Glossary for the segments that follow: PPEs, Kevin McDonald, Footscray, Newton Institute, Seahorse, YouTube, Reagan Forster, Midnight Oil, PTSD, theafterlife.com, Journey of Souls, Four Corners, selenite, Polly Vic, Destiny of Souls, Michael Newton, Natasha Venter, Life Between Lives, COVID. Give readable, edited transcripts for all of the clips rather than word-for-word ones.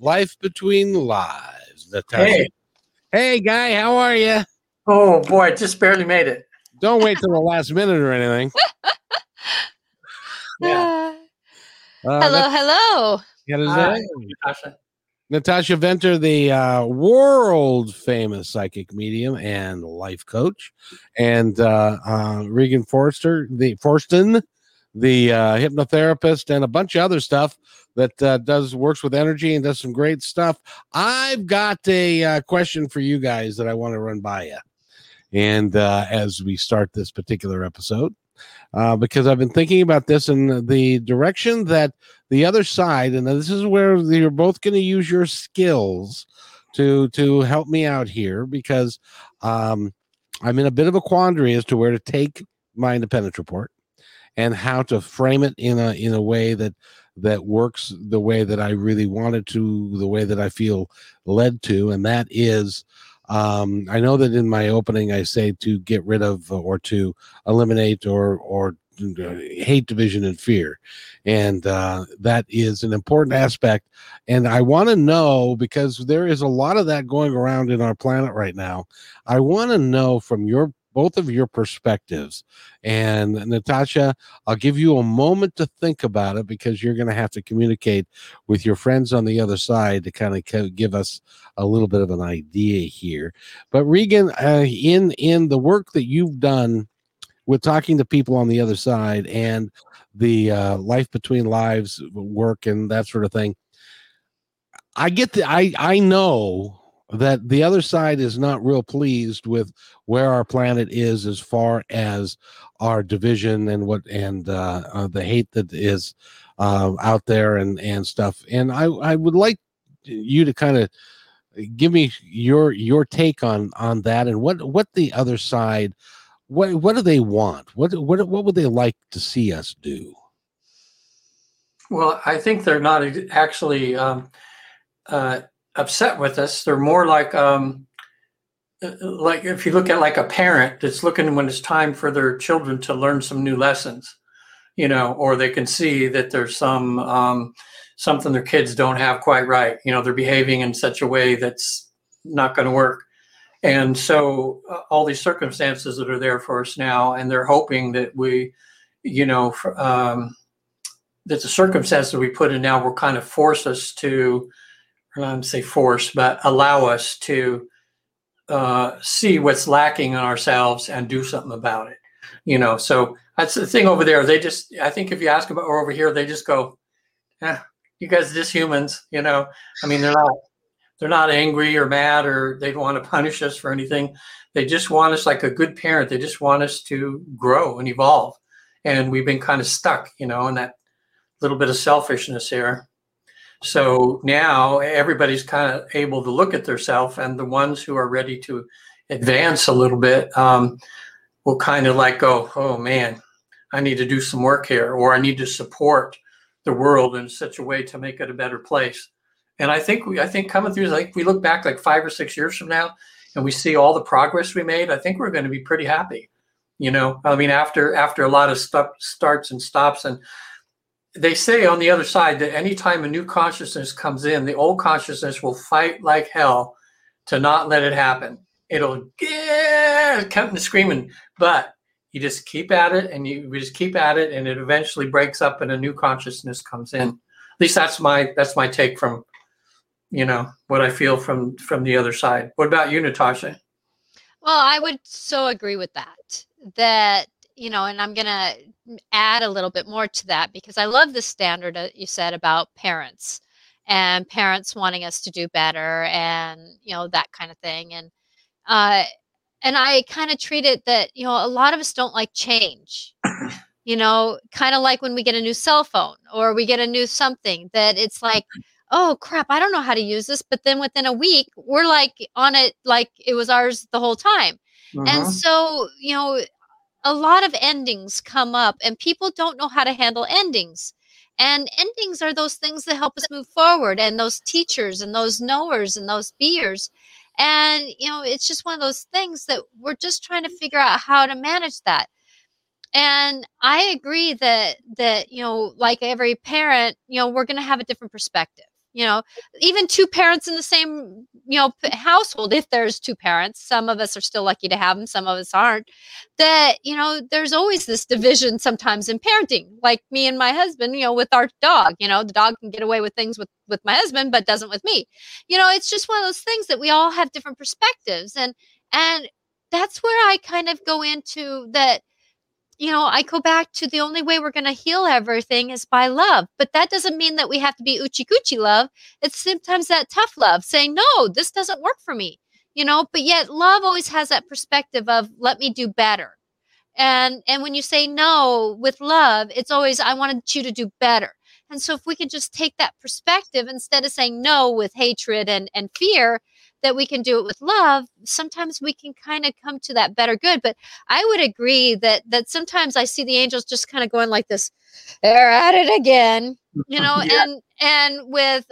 Life Between Lives. Natasha. Hey, guy, how are you? Oh, boy, just barely made it. Don't wait till the last minute or anything. Yeah. Hello. Hi, Natasha. Natasha Venter, the world-famous psychic medium and life coach, and Reagan Forster, the hypnotherapist, and a bunch of other stuff that works with energy and does some great stuff. I've got a question for you guys that I want to run by you, and as we start this particular episode, because I've been thinking about this in the direction that the other side, and this is where you're both going to use your skills to help me out here, because I'm in a bit of a quandary as to where to take my independence report and how to frame it in a way that works the way that I really wanted to, the way that I feel led to. And that is, I know that in my opening, I say to get rid of, or to eliminate, or hate, division, and fear. And that is an important aspect. And I want to know, because there is a lot of that going around in our planet right now. I want to know from both of your perspectives. And Natasha, I'll give you a moment to think about it, because you're going to have to communicate with your friends on the other side to kind of give us a little bit of an idea here. But Reagan, in the work that you've done with talking to people on the other side and the Life Between Lives work and that sort of thing, I know that the other side is not real pleased with where our planet is as far as our division and the hate that is out there and stuff. And I would like you to kind of give me your take on that, and what the other side, what do they want? What would they like to see us do? Well, I think they're not actually upset with us. They're more like if you look at like a parent that's looking when it's time for their children to learn some new lessons, or they can see that there's some something their kids don't have quite right. They're behaving in such a way that's not going to work. And so all these circumstances that are there for us now, and they're hoping that we, that the circumstances we put in now will kind of force us to, I don't say force, but allow us to see what's lacking in ourselves and do something about it. So that's the thing over there. They just, I think if you ask about, or over here, they just go, you guys are just humans, I mean, they're not angry or mad, or they don't want to punish us for anything. They just want us, like a good parent, they just want us to grow and evolve. And we've been kind of stuck, in that little bit of selfishness here. So now everybody's kind of able to look at themselves, and the ones who are ready to advance a little bit will kind of like go, oh man, I need to do some work here, or I need to support the world in such a way to make it a better place. And I think coming through, like we look back like 5 or 6 years from now and we see all the progress we made, I think we're going to be pretty happy. I mean, after a lot of stuff starts and stops. And they say on the other side that anytime a new consciousness comes in, the old consciousness will fight like hell to not let it happen. It'll come screaming, but you just keep at it, and and it eventually breaks up and a new consciousness comes in. At least that's my take from, what I feel from the other side. What about you, Natasha? Well, I would so agree with that, and I'm going to add a little bit more to that, because I love the standard that you said about parents and parents wanting us to do better and, that kind of thing. And I kind of treat it that, a lot of us don't like change. you know, kind of like when we get a new cell phone or we get a new something that it's like, oh crap, I don't know how to use this. But then within a week, we're like on it, like it was ours the whole time. And so, you know, a lot of endings come up and people don't know how to handle endings. And endings are those things that help us move forward, and those teachers and those knowers and those beers. And, you know, it's just one of those things that we're just trying to figure out how to manage that. And I agree that, you know, like every parent, you know, we're going to have a different perspective. You know, even two parents in the same, you know, household, if there's two parents, some of us are still lucky to have them, some of us aren't, that, you know, there's always this division sometimes in parenting, like me and my husband, you know, with our dog, you know, the dog can get away with things with my husband, but doesn't with me. You know, it's just one of those things that we all have different perspectives. And that's where I kind of go into that. You know, I go back to the only way we're going to heal everything is by love. But that doesn't mean that we have to be oochie-coochie love. It's sometimes that tough love saying, no, this doesn't work for me, you know, but yet love always has that perspective of let me do better. And when you say no with love, it's always, I wanted you to do better. And so if we could just take that perspective instead of saying no with hatred and fear, that we can do it with love, sometimes we can kind of come to that better good. But I would agree that sometimes I see the angels just kind of going like this, they're at it again, you know, and with,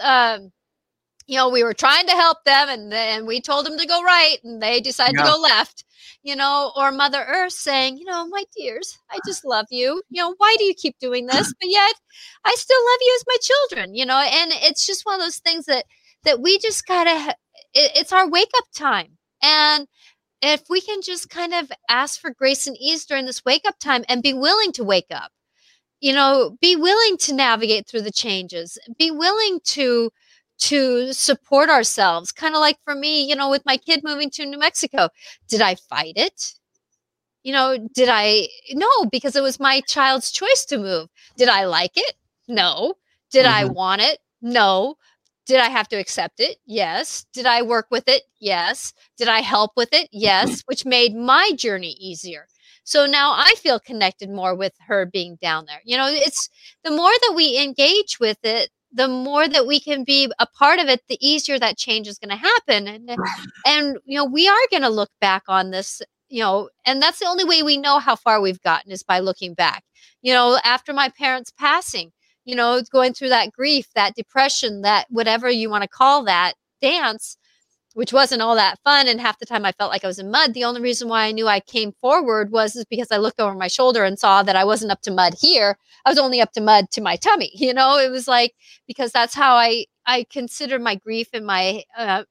you know, we were trying to help them and we told them to go right and they decided to go left, you know, or Mother Earth saying, you know, my dears, I just love you. You know, why do you keep doing this? But yet I still love you as my children, you know, and it's just one of those things that, we just got to, it's our wake up time. And if we can just kind of ask for grace and ease during this wake up time and be willing to wake up, you know, be willing to navigate through the changes, be willing to support ourselves. Kind of like for me, you know, with my kid moving to New Mexico, did I fight it? You know, did I? No, because it was my child's choice to move. Did I like it? No. Did I want it? No. Did I have to accept it? Yes. Did I work with it? Yes. Did I help with it? Yes. Which made my journey easier. So now I feel connected more with her being down there. You know, it's the more that we engage with it, the more that we can be a part of it, the easier that change is going to happen. And, you know, we are going to look back on this, you know, and that's the only way we know how far we've gotten is by looking back. You know, after my parents' passing, you know, going through that grief, that depression, that whatever you want to call that dance, which wasn't all that fun. And half the time I felt like I was in mud. The only reason why I knew I came forward was because I looked over my shoulder and saw that I wasn't up to mud here. I was only up to mud to my tummy. You know, it was like, because that's how I consider my grief and my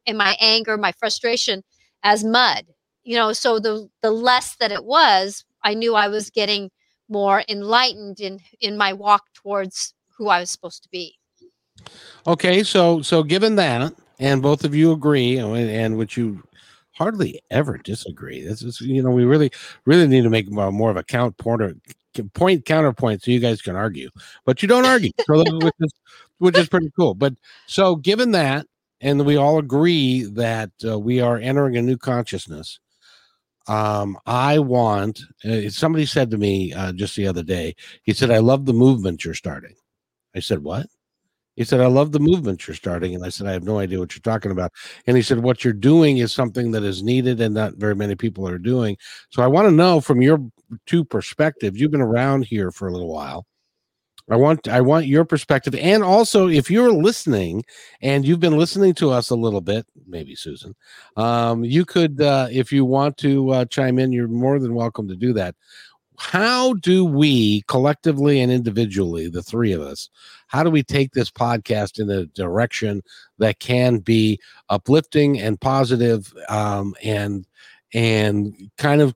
anger, my frustration as mud, you know, so the less that it was, I knew I was getting more enlightened in my walk towards who I was supposed to be. Okay. So given that, and both of you agree, and which you hardly ever disagree, this is, you know, we really, really need to make more of a counterpoint so you guys can argue, but you don't argue, so which is pretty cool. But so given that, and we all agree that we are entering a new consciousness, I want, somebody said to me just the other day, he said, I love the movement you're starting. I said, what? He said, I love the movement you're starting. And I said, I have no idea what you're talking about. And he said, what you're doing is something that is needed and not very many people are doing. So I want to know from your two perspectives, you've been around here for a little while. I want your perspective. And also, if you're listening and you've been listening to us a little bit, maybe Susan, you could, if you want to chime in, you're more than welcome to do that. How do we collectively and individually, the three of us, how do we take this podcast in a direction that can be uplifting and positive, and kind of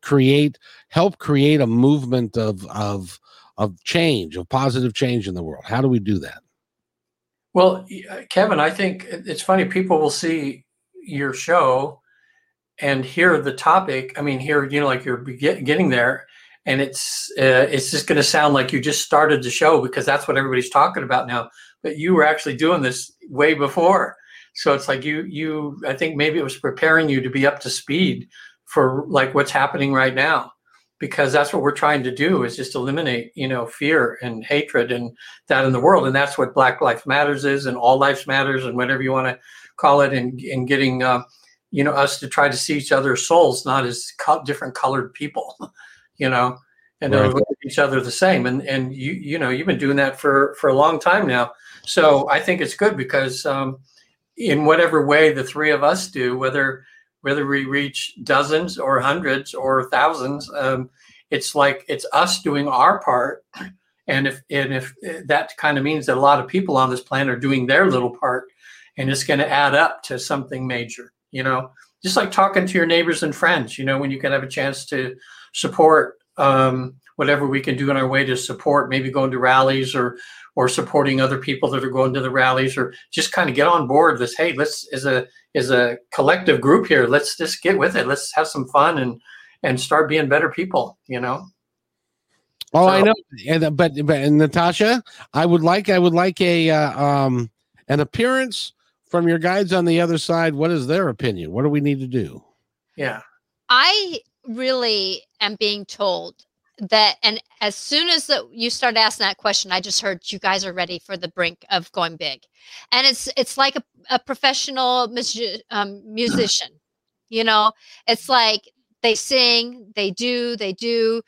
help create a movement of change, of positive change in the world? How do we do that? Well, Kevin, I think it's funny. People will see your show and hear the topic. I mean, hear, you know, like you're getting there, and it's just going to sound like you just started the show because that's what everybody's talking about now. But you were actually doing this way before, so it's like you. I think maybe it was preparing you to be up to speed for like what's happening right now. because that's what we're trying to do, is just eliminate, fear and hatred and that in the world. And that's what Black Lives Matters is, and All Lives Matters, and whatever you want to call it, and getting, us to try to see each other's souls, not as different colored people, and right. Look at each other the same. And you've been doing that for a long time now. So I think it's good because in whatever way the three of us do, whether we reach dozens or hundreds or thousands, it's like it's us doing our part. And if that kind of means that a lot of people on this planet are doing their little part, and it's going to add up to something major, just like talking to your neighbors and friends, when you can have a chance to support whatever we can do in our way to support, maybe going to rallies or supporting other people that are going to the rallies, or just kind of get on board this, hey, let's as a collective group here, let's just get with it. Let's have some fun and start being better people, Oh, so. I know. And, but Natasha, I would like an appearance from your guides on the other side. What is their opinion? What do we need to do? Yeah. I really am being told that, and as soon as you start asking that question, I just heard you guys are ready for the brink of going big, and it's like a professional musician, It's like they sing, they do.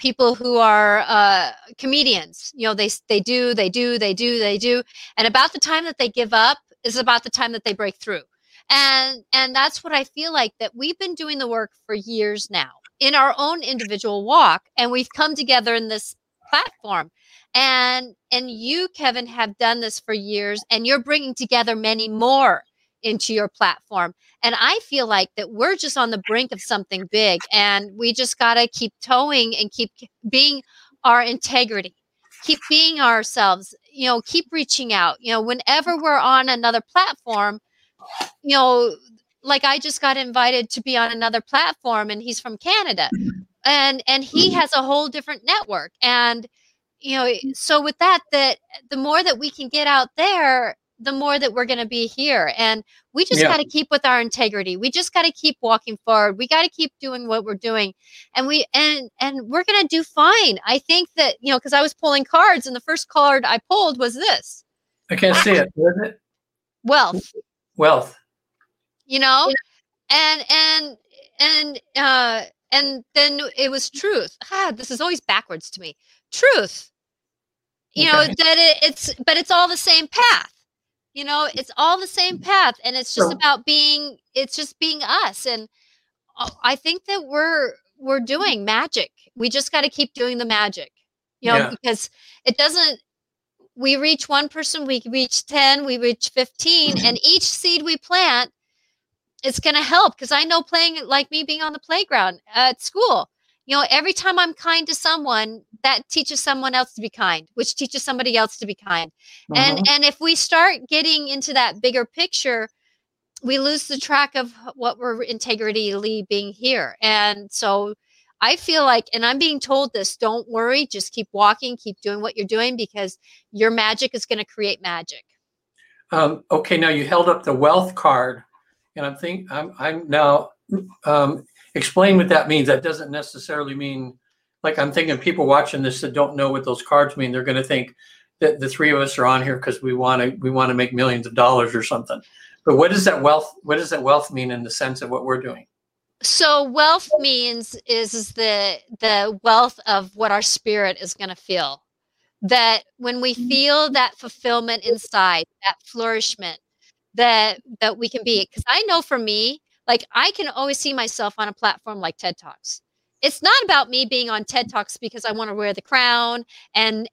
People who are comedians, they do, and about the time that they give up is about the time that they break through, and that's what I feel like, that we've been doing the work for years now. In our own individual walk, and we've come together in this platform, and you, Kevin, have done this for years, and you're bringing together many more into your platform, and I feel like that we're just on the brink of something big, and we just gotta keep towing and keep being our integrity, keep being ourselves, keep reaching out, whenever we're on another platform, like I just got invited to be on another platform, and he's from Canada, and he has a whole different network. And, so with that the more that we can get out there, the more that we're going to be here. And we just got to keep with our integrity. We just got to keep walking forward. We got to keep doing what we're doing, and we're going to do fine. I think that, cause I was pulling cards, and the first card I pulled was this. I can't see it. What is it? Wealth. And then it was truth. This is always backwards to me. Truth, but it's all the same path, it's all the same path. And it's just about being, it's just being us. And I think that we're doing magic. We just got to keep doing the magic, because it doesn't, we reach one person, we reach 10, we reach 15, and each seed we plant, it's going to help. Because I know, playing like me being on the playground at school, every time I'm kind to someone, that teaches someone else to be kind, which teaches somebody else to be kind. Uh-huh. And if we start getting into that bigger picture, we lose the track of what we're integrity being here. And so I feel like, and I'm being told this, don't worry, just keep walking, keep doing what you're doing, because your magic is going to create magic. Okay. Now you held up the wealth card. And I'm now explain what that means. That doesn't necessarily mean, like, I'm thinking people watching this that don't know what those cards mean, they're going to think that the three of us are on here because we want to make millions of dollars or something. But what does that wealth? What does that wealth mean in the sense of what we're doing? So wealth means is the wealth of what our spirit is going to feel. That when we feel that fulfillment inside, that flourishment, that we can be. Because I know for me, like, I can always see myself on a platform like TED Talks. It's not about me being on TED Talks because I want to wear the crown and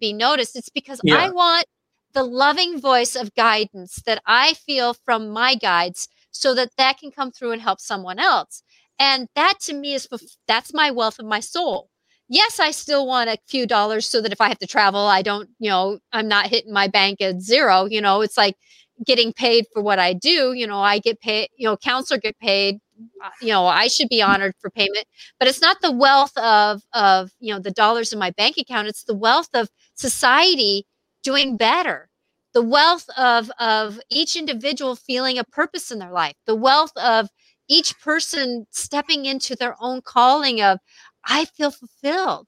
be noticed. It's because I want the loving voice of guidance that I feel from my guides, so that can come through and help someone else. And that, to me, that's my wealth of my soul. Yes, I still want a few dollars so that if I have to travel, I don't, I'm not hitting my bank at zero. It's like getting paid for what I do, I get paid, counselor get paid, I should be honored for payment, but it's not the wealth of the dollars in my bank account. It's the wealth of society doing better, the wealth of each individual feeling a purpose in their life, the wealth of each person stepping into their own calling of, I feel fulfilled.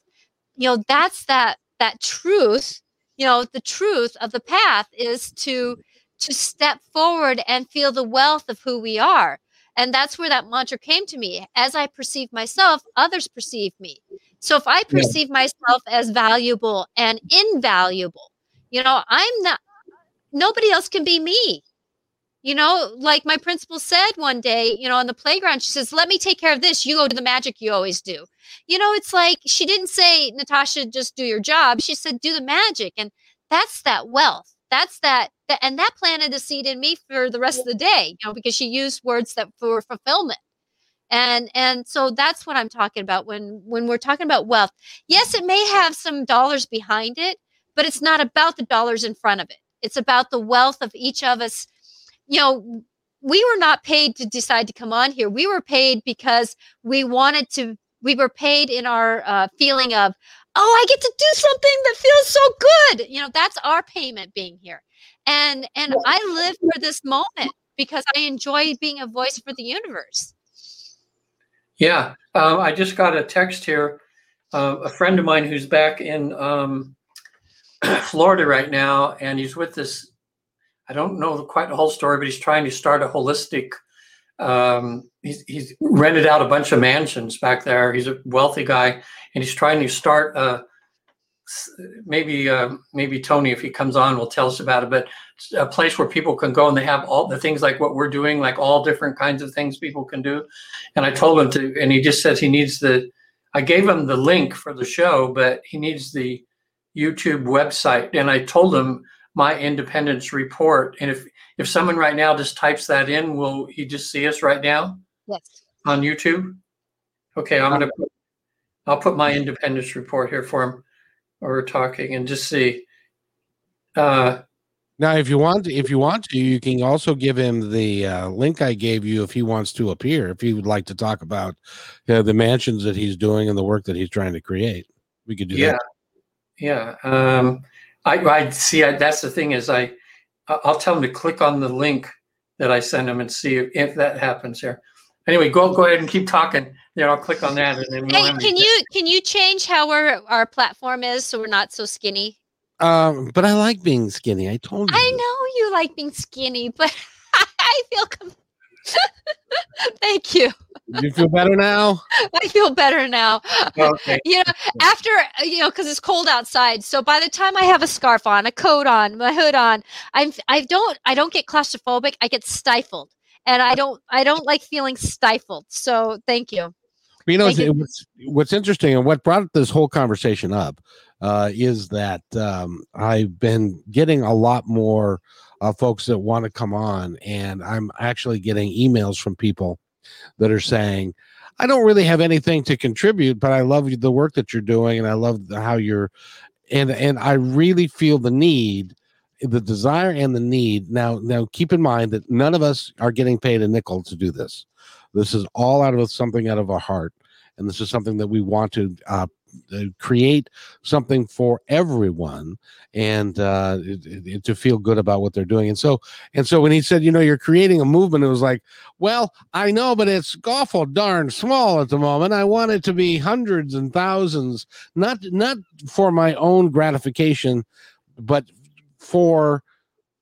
You know, that's that truth. You know, the truth of the path is to step forward and feel the wealth of who we are. And that's where that mantra came to me. As I perceive myself, others perceive me. So if I perceive myself as valuable and invaluable, you know, nobody else can be me. You know, like my principal said one day, you know, on the playground, she says, "Let me take care of this. You go do the magic you always do." You know, it's like she didn't say, "Natasha, just do your job." She said, "Do the magic." And that's that wealth. That's that. And that planted a seed in me for the rest of the day, you know, because she used words that for fulfillment. And so that's what I'm talking about when we're talking about wealth. Yes, it may have some dollars behind it, but it's not about the dollars in front of it. It's about the wealth of each of us. You know, we were not paid to decide to come on here. We were paid because we were paid in our feeling of, oh, I get to do something that feels so good. You know, that's our payment being here. And I live for this moment because I enjoy being a voice for the universe. Yeah. I just got a text here. A friend of mine who's back in Florida right now, and he's with this, I don't know quite the whole story, but he's trying to start a holistic. He's rented out a bunch of mansions back there. He's a wealthy guy, and he's trying to start maybe Tony, if he comes on, will tell us about it. But it's a place where people can go and they have all the things like what we're doing, like all different kinds of things people can do. And I told him to, and he just says he needs the. I gave him the link for the show, but he needs the YouTube website. And I told him my independence report. And if someone right now just types that in, will he just see us right now? Yes. On YouTube? Okay, I'll put my independence report here for him while we're talking and just see. Now, if you want to, you can also give him the link I gave you if he wants to appear, if he would like to talk about the mansions that he's doing and the work that he's trying to create. We could do that. Yeah. I see. That's the thing is I'll tell him to click on the link that I send him and see if that happens here. Anyway, go ahead and keep talking. Then I'll click on that. And then can you change how our platform is so we're not so skinny? But I like being skinny. I told you. I know you like being skinny, but I feel. Thank you. You feel better now? I feel better now. Okay. You know, after, you know, because it's cold outside. So by the time I have a scarf on, a coat on, my hood on, I don't get claustrophobic. I get stifled, and I don't like feeling stifled. So thank you. You know, what's interesting and what brought this whole conversation up is that I've been getting a lot more folks that want to come on, and I'm actually getting emails from people that are saying, I don't really have anything to contribute, but I love the work that you're doing, and I love how you're, and I really feel the need, the desire and the need. Now keep in mind that none of us are getting paid a nickel to do this. This is all out of something out of our heart, and this is something that we want to create something for everyone, and to feel good about what they're doing. And so when he said, you know, you're creating a movement, it was like, well, I know, but it's awful darn small at the moment. I want it to be hundreds and thousands, not for my own gratification, but for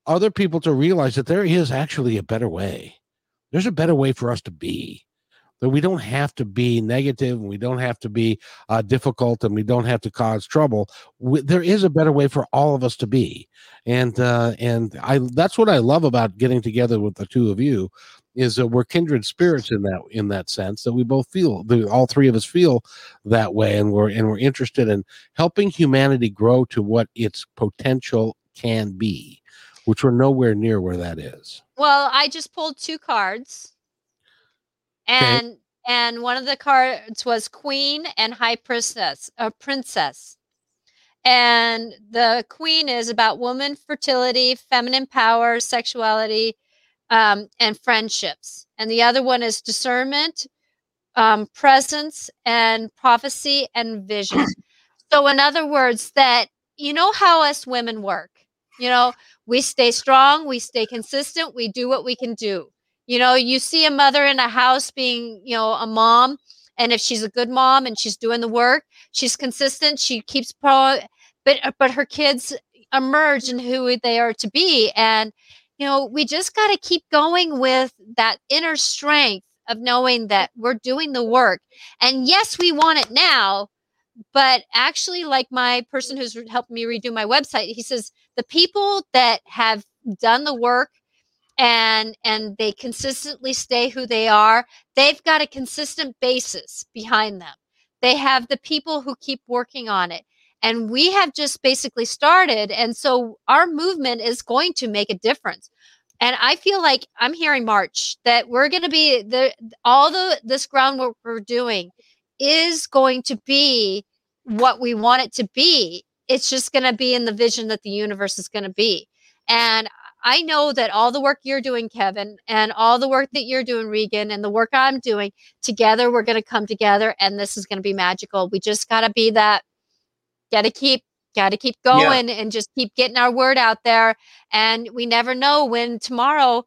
other people to realize that there is actually a better way. There's a better way for us to be. That we don't have to be negative, and we don't have to be difficult, and we don't have to cause trouble. There is a better way for all of us to be, and that's what I love about getting together with the two of you, is that we're kindred spirits in that sense, that we both feel, all three of us feel that way, and we're interested in helping humanity grow to what its potential can be, which we're nowhere near where that is. Well, I just pulled two cards. And and one of the cards was Queen and High Princess. And the Queen is about woman, fertility, feminine power, sexuality, and friendships. And the other one is discernment, presence, and prophecy and vision. So in other words, that, you know how us women work. You know, we stay strong, we stay consistent, we do what we can do. You know, you see a mother in a house being, you know, a mom, And if she's a good mom and she's doing the work, she's consistent, she keeps but her kids emerge in who they are to be. And, you know, we just got to keep going with that inner strength of knowing that we're doing the work. And yes, we want it now, but actually, like my person who's helped me redo my website, he says, the people that have done the work and they consistently stay who they are, they've got a consistent basis behind them. They have the people who keep working on it. And we have just basically started. And so our movement is going to make a difference. And I feel like I'm hearing March that we're going to be this groundwork we're doing is going to be what we want it to be. It's just going to be in the vision that the universe is going to be. And I know that all the work you're doing, Kevin, and all the work that you're doing, Reagan, and the work I'm doing together, we're going to come together and this is going to be magical. We just got to be that. Got to keep going and just keep getting our word out there. And we never know when tomorrow,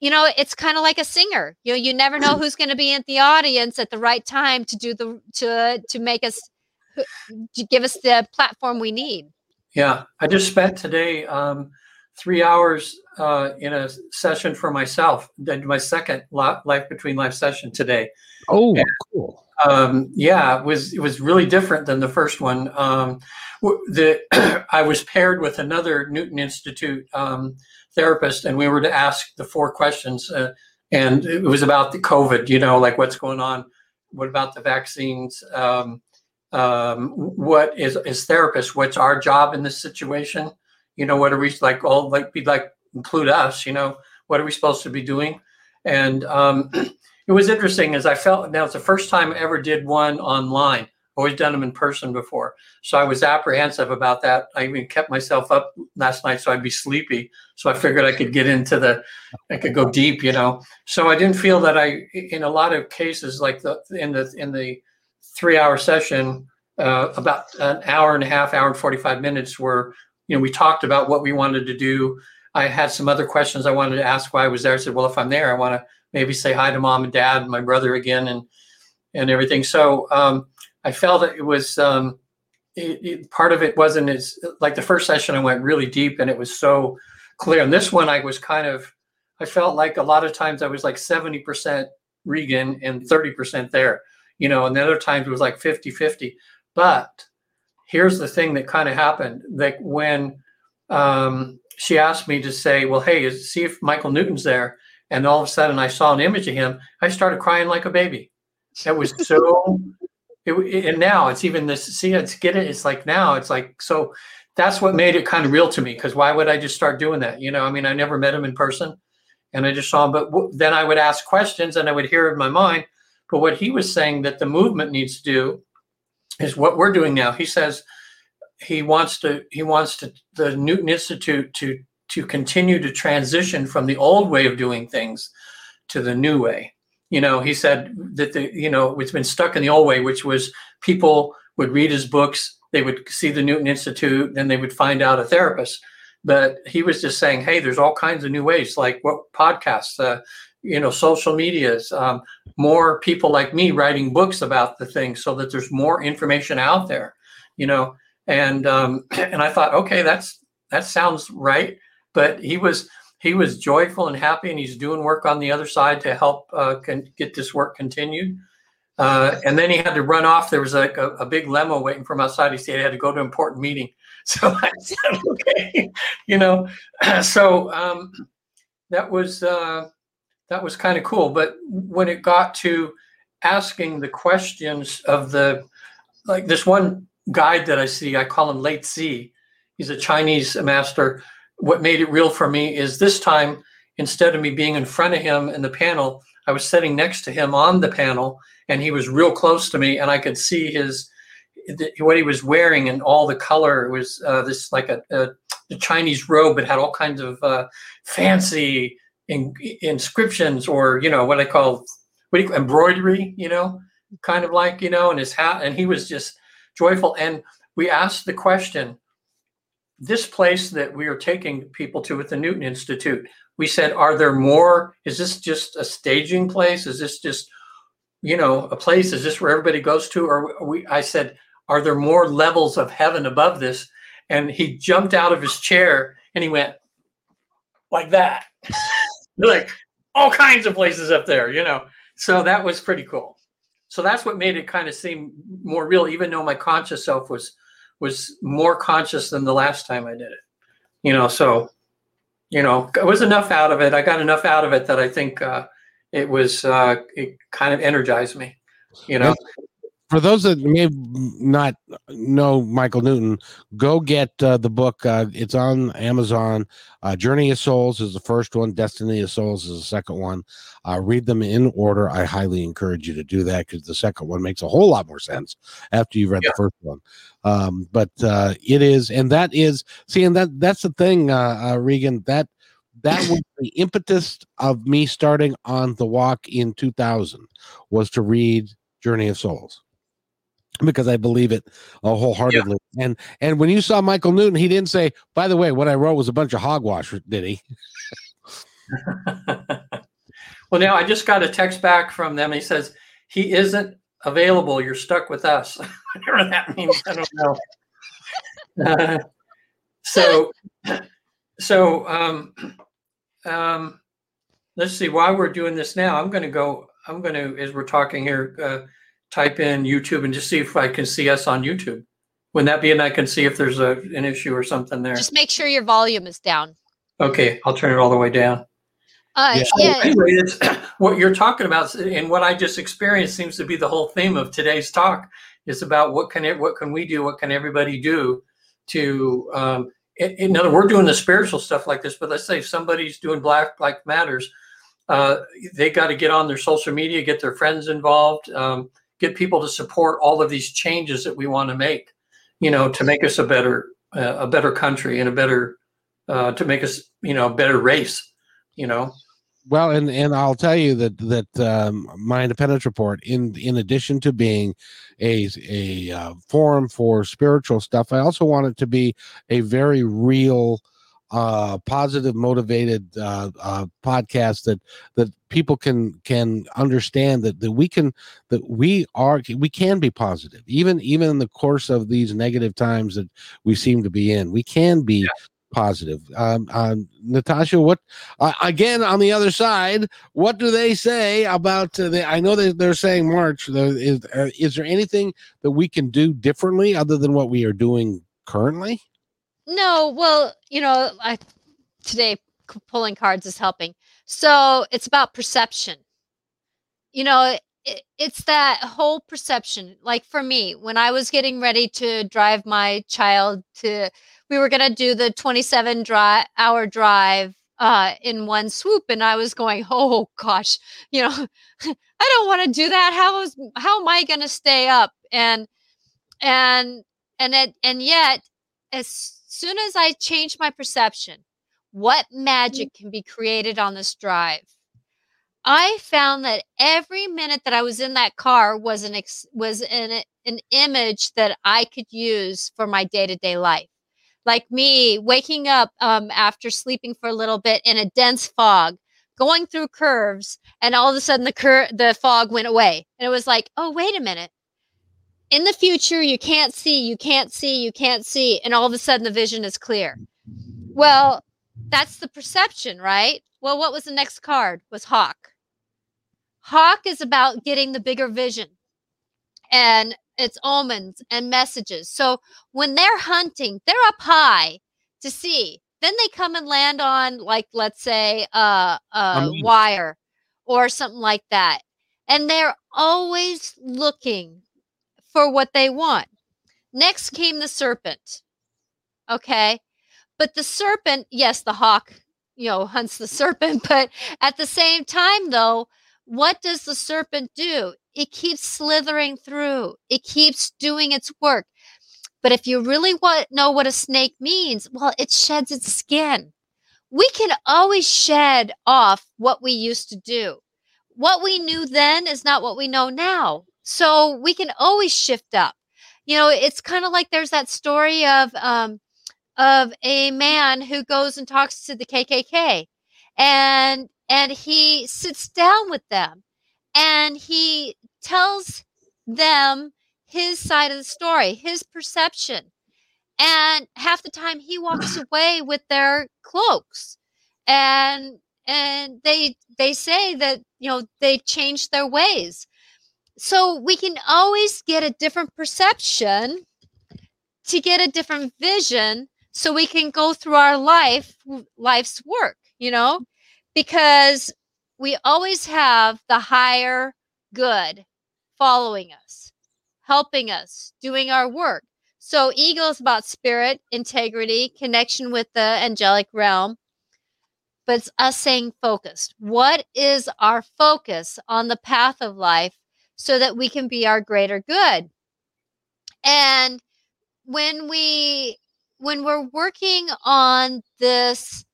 you know, it's kind of like a singer. You know, you never know who's going to be in the audience at the right time to do to give us the platform we need. Yeah. I just spent today 3 hours in a session for myself. Did my second Life Between Life session today. Oh, and, cool. It was really different than the first one. I was paired with another Newton Institute therapist, and we were to ask the 4 questions, and it was about the COVID, you know, like what's going on, what about the vaccines, what is as therapists, what's our job in this situation, you know, what are we include us, you know, what are we supposed to be doing, and it was interesting as I felt now it's the first time I ever did one online. Always done them in person before. So I was apprehensive about that. I even kept myself up last night so I'd be sleepy. So I figured I could I could go deep, you know. So I didn't feel that in a lot of cases, like in the 3 hour session, about an hour and a half, hour and 45 minutes were, you know, we talked about what we wanted to do. I had some other questions I wanted to ask why I was there. I said, well, if I'm there, I want to maybe say hi to mom and dad and my brother again and everything. So I felt that it was part of it wasn't as like the first session I went really deep and it was so clear. And this one I felt like a lot of times I was like 70% Reagan and 30% there, you know, and the other times it was like 50-50. But here's the thing that kind of happened. Like when she asked me to say, well, hey, see if Michael Newton's there. And all of a sudden I saw an image of him. I started crying like a baby. That was so, and now it's even this, see, it's get it. It's like now it's like, so that's what made it kind of real to me. Cause why would I just start doing that? You know, I mean, I never met him in person and I just saw him, but then I would ask questions and I would hear in my mind, but what he was saying that the movement needs to do is what we're doing now. He says he wants to the Newton Institute to continue to transition from the old way of doing things to the new way. You know, he said that, it's been stuck in the old way, which was people would read his books, they would see the Newton Institute, then they would find out a therapist. But he was just saying, hey, there's all kinds of new ways, like what podcasts, social medias, more people like me writing books about the thing so that there's more information out there, you know. And I thought, okay, that sounds right. But he was joyful and happy, and he's doing work on the other side to help get this work continued. And then he had to run off. There was like a big limo waiting from outside. He said he had to go to an important meeting. So I said, okay, you know. So that was kind of cool. But when it got to asking the questions of like this one guide that I see, I call him Late C. He's a Chinese master. What made it real for me is this time, instead of me being in front of him in the panel, I was sitting next to him on the panel, and he was real close to me, and I could see what he was wearing and all the color. It was this like a Chinese robe, but had all kinds of fancy inscriptions or, you know, what I call embroidery, you know, kind of like, you know, and his hat, and he was just joyful. And we asked the question, this place that we are taking people to with the Newton Institute, we said, are there more? Is this just a staging place? Is this just you know, a place? Is this where everybody goes to? Or I said, are there more levels of heaven above this? And he jumped out of his chair and he went like that, like all kinds of places up there, you know? So that was pretty cool. So that's what made it kind of seem more real, even though my conscious self was more conscious than the last time I did it, you know? So, you know, it was enough out of it. I got enough out of it that I think it kind of energized me, you know? For those that may not know Michael Newton, go get the book. It's on Amazon. Journey of Souls is the first one. Destiny of Souls is the second one. Read them in order. I highly encourage you to do that because the second one makes a whole lot more sense after you've read the first one. But it is, and that is, see, and that's the thing, Reagan, that was the impetus of me starting on the walk in 2000 was to read Journey of Souls, because I believe it wholeheartedly. Yeah. And when you saw Michael Newton, he didn't say, by the way, what I wrote was a bunch of hogwash, did he? Well, now I just got a text back from them. He says, he isn't available. You're stuck with us. Whatever that means, I don't know. So let's see, why we're doing this now. I'm going to, as we're talking here, type in YouTube and just see if I can see us on YouTube. Wouldn't that be? And I can see if there's an issue or something there. Just make sure your volume is down. Okay. I'll turn it all the way down. Anyway, it's, what you're talking about and what I just experienced seems to be the whole theme of today's talk. It's about what can we do? What can everybody do to, in other words, we're doing the spiritual stuff like this, but let's say if somebody's doing Black Matters, they got to get on their social media, get their friends involved, get people to support all of these changes that we want to make, you know, to make us a better country and to make us, you know, a better race, you know. Well, and I'll tell you that my Independence Report, in addition to being a forum for spiritual stuff, I also want it to be a very real, positive, motivated podcast that people can understand that we can be positive even in the course of these negative times that we seem to be in. We can be positive. Natasha, what again on the other side? What do they say about the? I know that they're saying March. Is there anything that we can do differently other than what we are doing currently? No, well, you know, today pulling cards is helping. So it's about perception. You know, it's that whole perception. Like for me, when I was getting ready to drive my child we were going to do the 27-hour drive in one swoop. And I was going, oh gosh, you know, I don't want to do that. How am I going to stay up? And yet, as soon as I change my perception, what magic can be created on this drive? I found that every minute that I was in that car was an image that I could use for my day-to-day life. Like me waking up after sleeping for a little bit in a dense fog, going through curves, and all of a sudden the fog went away. And it was like, oh, wait a minute. In the future, you can't see. And all of a sudden the vision is clear. Well, that's the perception, right? Well, what was the next card? Was Hawk. Hawk is about getting the bigger vision and its omens and messages. So when they're hunting, they're up high to see. Then they come and land on, like, let's say a wire or something like that. And they're always looking for what they want. Next came the serpent. Okay. But the serpent, yes, the hawk, you know, hunts the serpent. But at the same time, though, what does the serpent do? It keeps slithering through. It keeps doing its work. But if you really know what a snake means, well, it sheds its skin. We can always shed off what we used to do. What we knew then is not what we know now. So we can always shift up. You know, it's kind of like there's that story of a man who goes and talks to the KKK, and he sits down with them, and he tells them his side of the story, his perception. And half the time he walks away with their cloaks. And they say that, you know, they changed their ways. So we can always get a different perception to get a different vision so we can go through our life's work, you know, because we always have the higher good following us, helping us, doing our work. So ego is about spirit, integrity, connection with the angelic realm. But it's us saying focused. What is our focus on the path of life so that we can be our greater good? And when we're working on this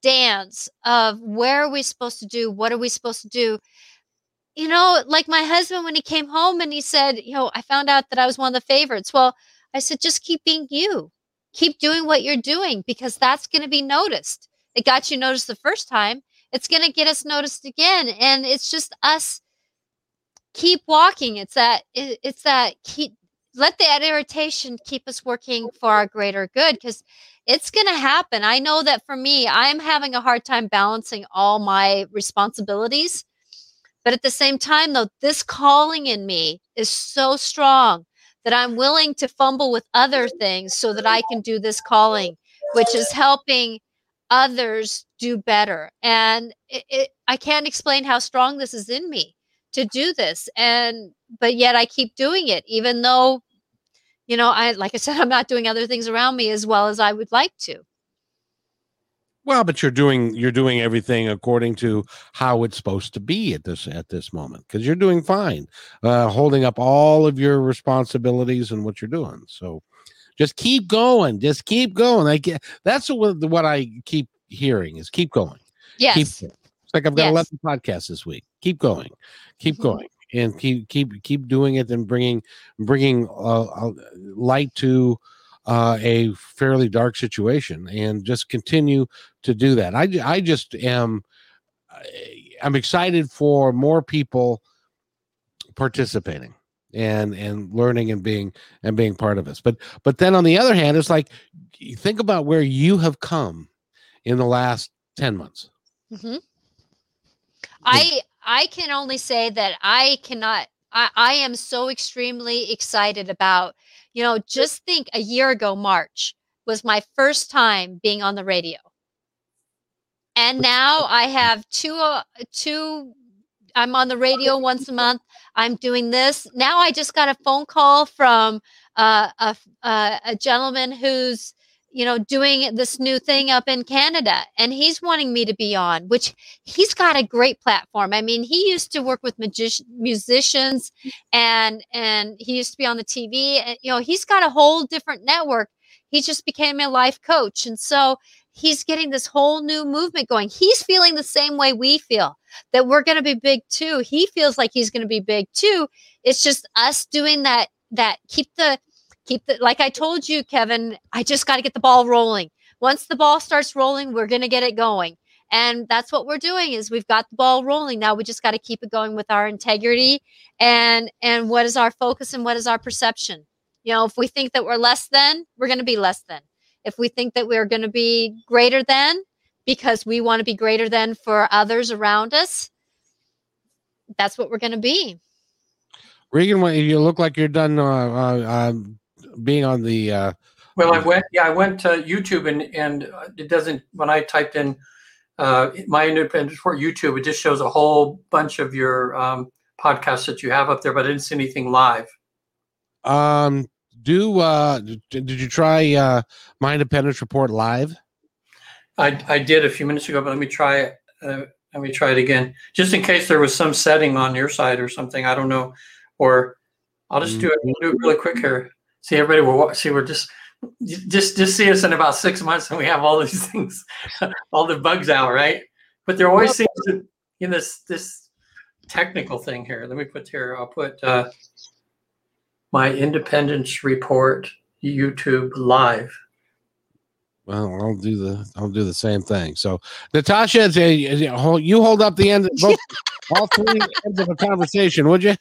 dance of where are we supposed to do, what are we supposed to do? You know, like my husband, when he came home and he said, you know, I found out that I was one of the favorites. Well, I said, just keep being you. Keep doing what you're doing, because that's going to be noticed. It got you noticed the first time. It's going to get us noticed again. And it's just us keep walking. Let that irritation keep us working for our greater good, because it's going to happen. I know that for me, I'm having a hard time balancing all my responsibilities. But at the same time, though, this calling in me is so strong that I'm willing to fumble with other things so that I can do this calling, which is helping others do better. And I can't explain how strong this is in me to do this. But yet I keep doing it, even though, you know, like I said, I'm not doing other things around me as well as I would like to. Well, but you're doing everything according to how it's supposed to be at this moment, because you're doing fine, holding up all of your responsibilities and what you're doing. So just keep going. Just keep going. That's what I keep hearing is keep going. Yes. It's like I've got 11 podcasts this week. Keep going. Keep going. And keep doing it and bringing light to a fairly dark situation, and just continue to do that. I just am. I'm excited for more people participating and learning and being part of us. But then on the other hand, it's like, think about where you have come in the last 10 months. Mm-hmm. I can only say that I am so extremely excited about, you know, just think a year ago, March was my first time being on the radio. And now I have two, I'm on the radio once a month. I'm doing this. Now I just got a phone call from a gentleman who's, you know, doing this new thing up in Canada, and he's wanting me to be on, which he's got a great platform. I mean, he used to work with musicians and he used to be on the TV, and, you know, he's got a whole different network. He just became a life coach. And so he's getting this whole new movement going. He's feeling the same way we feel, that we're going to be big too. He feels like he's going to be big too. It's just us doing that keep the, like I told you, Kevin, I just got to get the ball rolling. Once the ball starts rolling, we're going to get it going. And that's what we're doing is we've got the ball rolling. Now we just got to keep it going with our integrity and what is our focus and what is our perception? You know, if we think that we're less than, we're going to be less than. If we think that we're going to be greater than, because we want to be greater than for others around us, that's what we're going to be. Reagan, you look like you're done being on the I went to YouTube and it doesn't, when I typed in my independent for YouTube, it just shows a whole bunch of your podcasts that you have up there, but I didn't see anything live. Did you try My Independence Report live? I did a few minutes ago, but let me try it again, just in case there was some setting on your side or something, I don't know, or I'll just do it. We'll do it really quick here. See, everybody will see. We're just see us in about 6 months, and we have all these things, all the bugs out, right? But there always seems to in this technical thing here. Let me put here. I'll put My Independence Report YouTube live. Well, I'll do the same thing. So, Natasha, you hold up the end of both all three ends of a conversation, would you?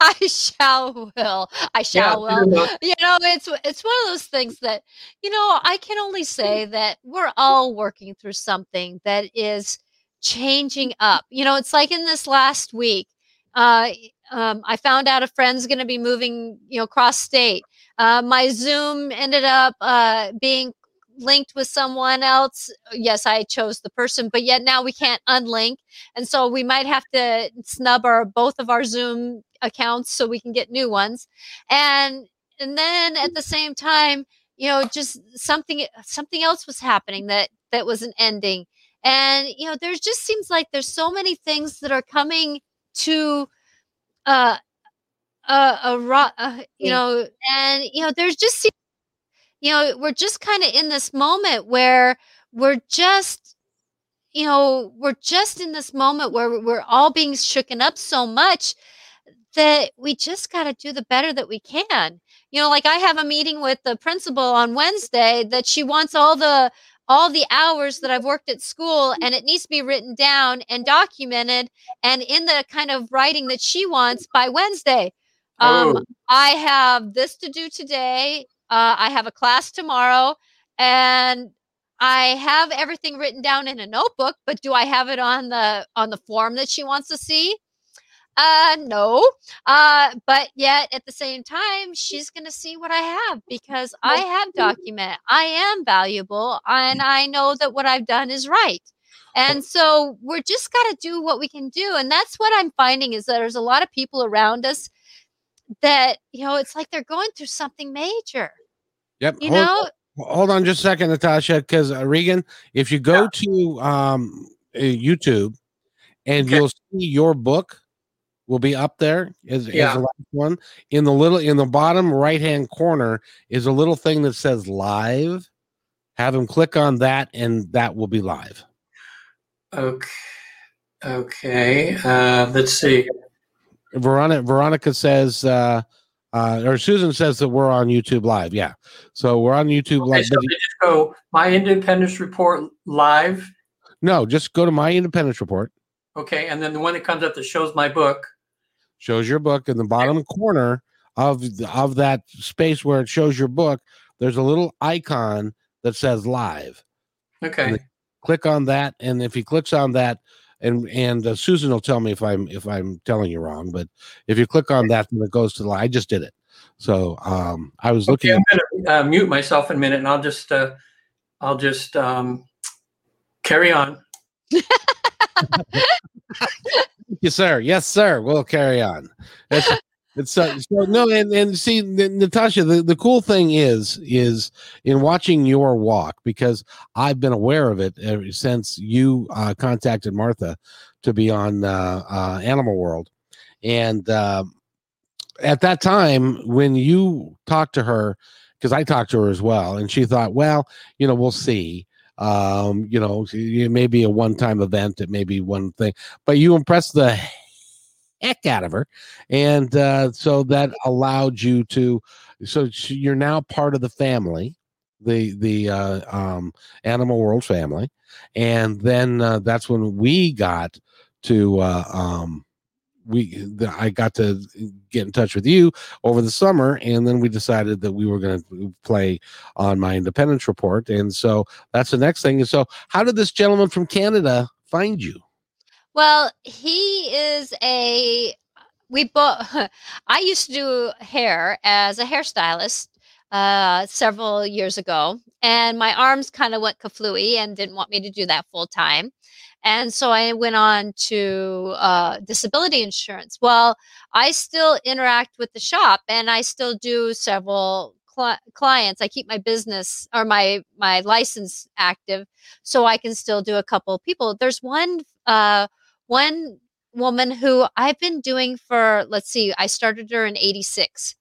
I shall will. It's one of those things that, I can only say that we're all working through something that is changing up. It's like in this last week, I found out a friend's going to be moving, cross state. My Zoom ended up being linked with someone else. Yes, I chose the person, but yet now we can't unlink. And so we might have to snub both of our Zoom accounts so we can get new ones. And then at the same time, just something else was happening that was an ending. And, there just seems like there's so many things that are coming to there's just, we're just kind of in this moment where we're all being shooken up so much that we just got to do the better that we can. I have a meeting with the principal on Wednesday that she wants all the hours that I've worked at school, and it needs to be written down and documented and in the kind of writing that she wants by Wednesday. I have this to do today. I have a class tomorrow, and I have everything written down in a notebook, but do I have it on the form that she wants to see? No. But yet at the same time, she's going to see what I have, because I have document. I am valuable, and I know that what I've done is right. And so we're just got to do what we can do. And that's what I'm finding is that there's a lot of people around us that, it's like they're going through something major. Yep. Hold on just a second, Natasha, because Reagan, if you go to YouTube and you'll see your book will be up there is the last one. In the bottom right-hand corner is a little thing that says live. Have them click on that, and that will be live. Okay. Let's see. Veronica says, or Susan says that we're on YouTube live. Yeah. So we're on YouTube live. So just go My Independence Report live? No, just go to My Independence Report. Okay. And then the one that comes up that shows my book. Shows your book in the bottom corner of that space where it shows your book. There's a little icon that says live. Okay. Click on that. And if he clicks on that, and Susan will tell me if I'm telling you wrong, but if you click on that, then it goes to the live. I just did it. So I was looking. Okay, I'm going to mute myself in a minute, and I'll just carry on. Thank you, sir. Yes, sir. We'll carry on. See, Natasha, the cool thing is in watching your walk, because I've been aware of it ever since you contacted Martha to be on Animal World. And at that time, when you talked to her, because I talked to her as well, and she thought, well, we'll see. It may be a one-time event. It may be one thing, but you impressed the heck out of her. And so that allowed you to, so you're now part of the family, the Animal World family. And then that's when we got to, I got to get in touch with you over the summer, and then we decided that we were going to play on My Independence Report. And so that's the next thing. And so how did this gentleman from Canada find you? Well, I used to do hair as a hairstylist several years ago, and my arms kind of went kaflooey and didn't want me to do that full time. And so I went on to disability insurance. Well, I still interact with the shop, and I still do several clients. I keep my business or my license active, so I can still do a couple of people. There's one woman who I've been doing for, let's see, I started her in 86.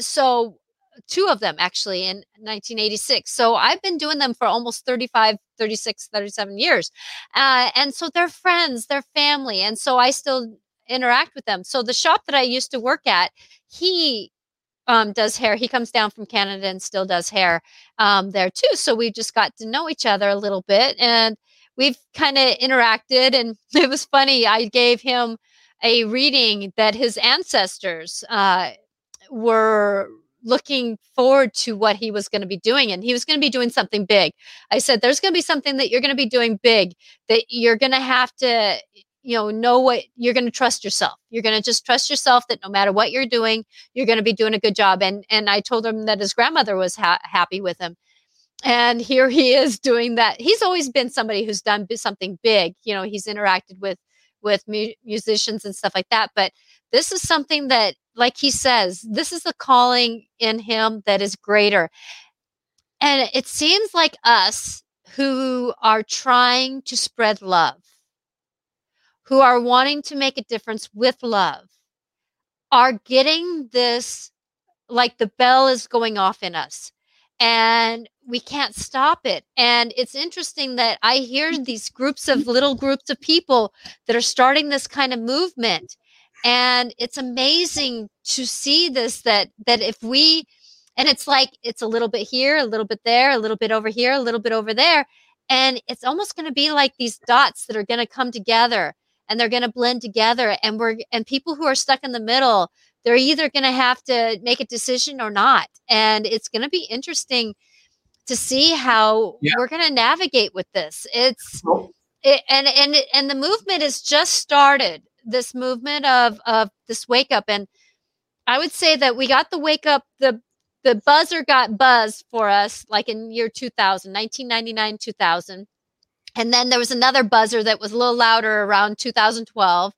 So two of them actually in 1986. So I've been doing them for almost 35, 36, 37 years. And so they're friends, they're family. And so I still interact with them. So the shop that I used to work at, he does hair. He comes down from Canada and still does hair there too. So we just got to know each other a little bit, and we've kind of interacted. And it was funny. I gave him a reading that his ancestors were looking forward to what he was going to be doing. And he was going to be doing something big. I said, there's going to be something that you're going to be doing big, that you're going to have to, know what you're going to trust yourself. You're going to just trust yourself that no matter what you're doing, you're going to be doing a good job. And I told him that his grandmother was happy with him. And here he is doing that. He's always been somebody who's done something big. He's interacted with musicians and stuff like that. But this is something that, like he says, this is the calling in him that is greater. And it seems like us who are trying to spread love, who are wanting to make a difference with love, are getting this, like the bell is going off in us. And we can't stop it. And it's interesting that I hear these little groups of people that are starting this kind of movement. And it's amazing to see this, that if we, and it's like, it's a little bit here, a little bit there, a little bit over here, a little bit over there. And it's almost going to be like these dots that are going to come together and they're going to blend together. And people who are stuck in the middle, they're either going to have to make a decision or not. And it's going to be interesting to see how we're going to navigate with this. And the movement has just started, this movement of this wake up. And I would say that we got the wake up, the buzzer got buzzed for us like in year 2000, 1999, 2000. And then there was another buzzer that was a little louder around 2012.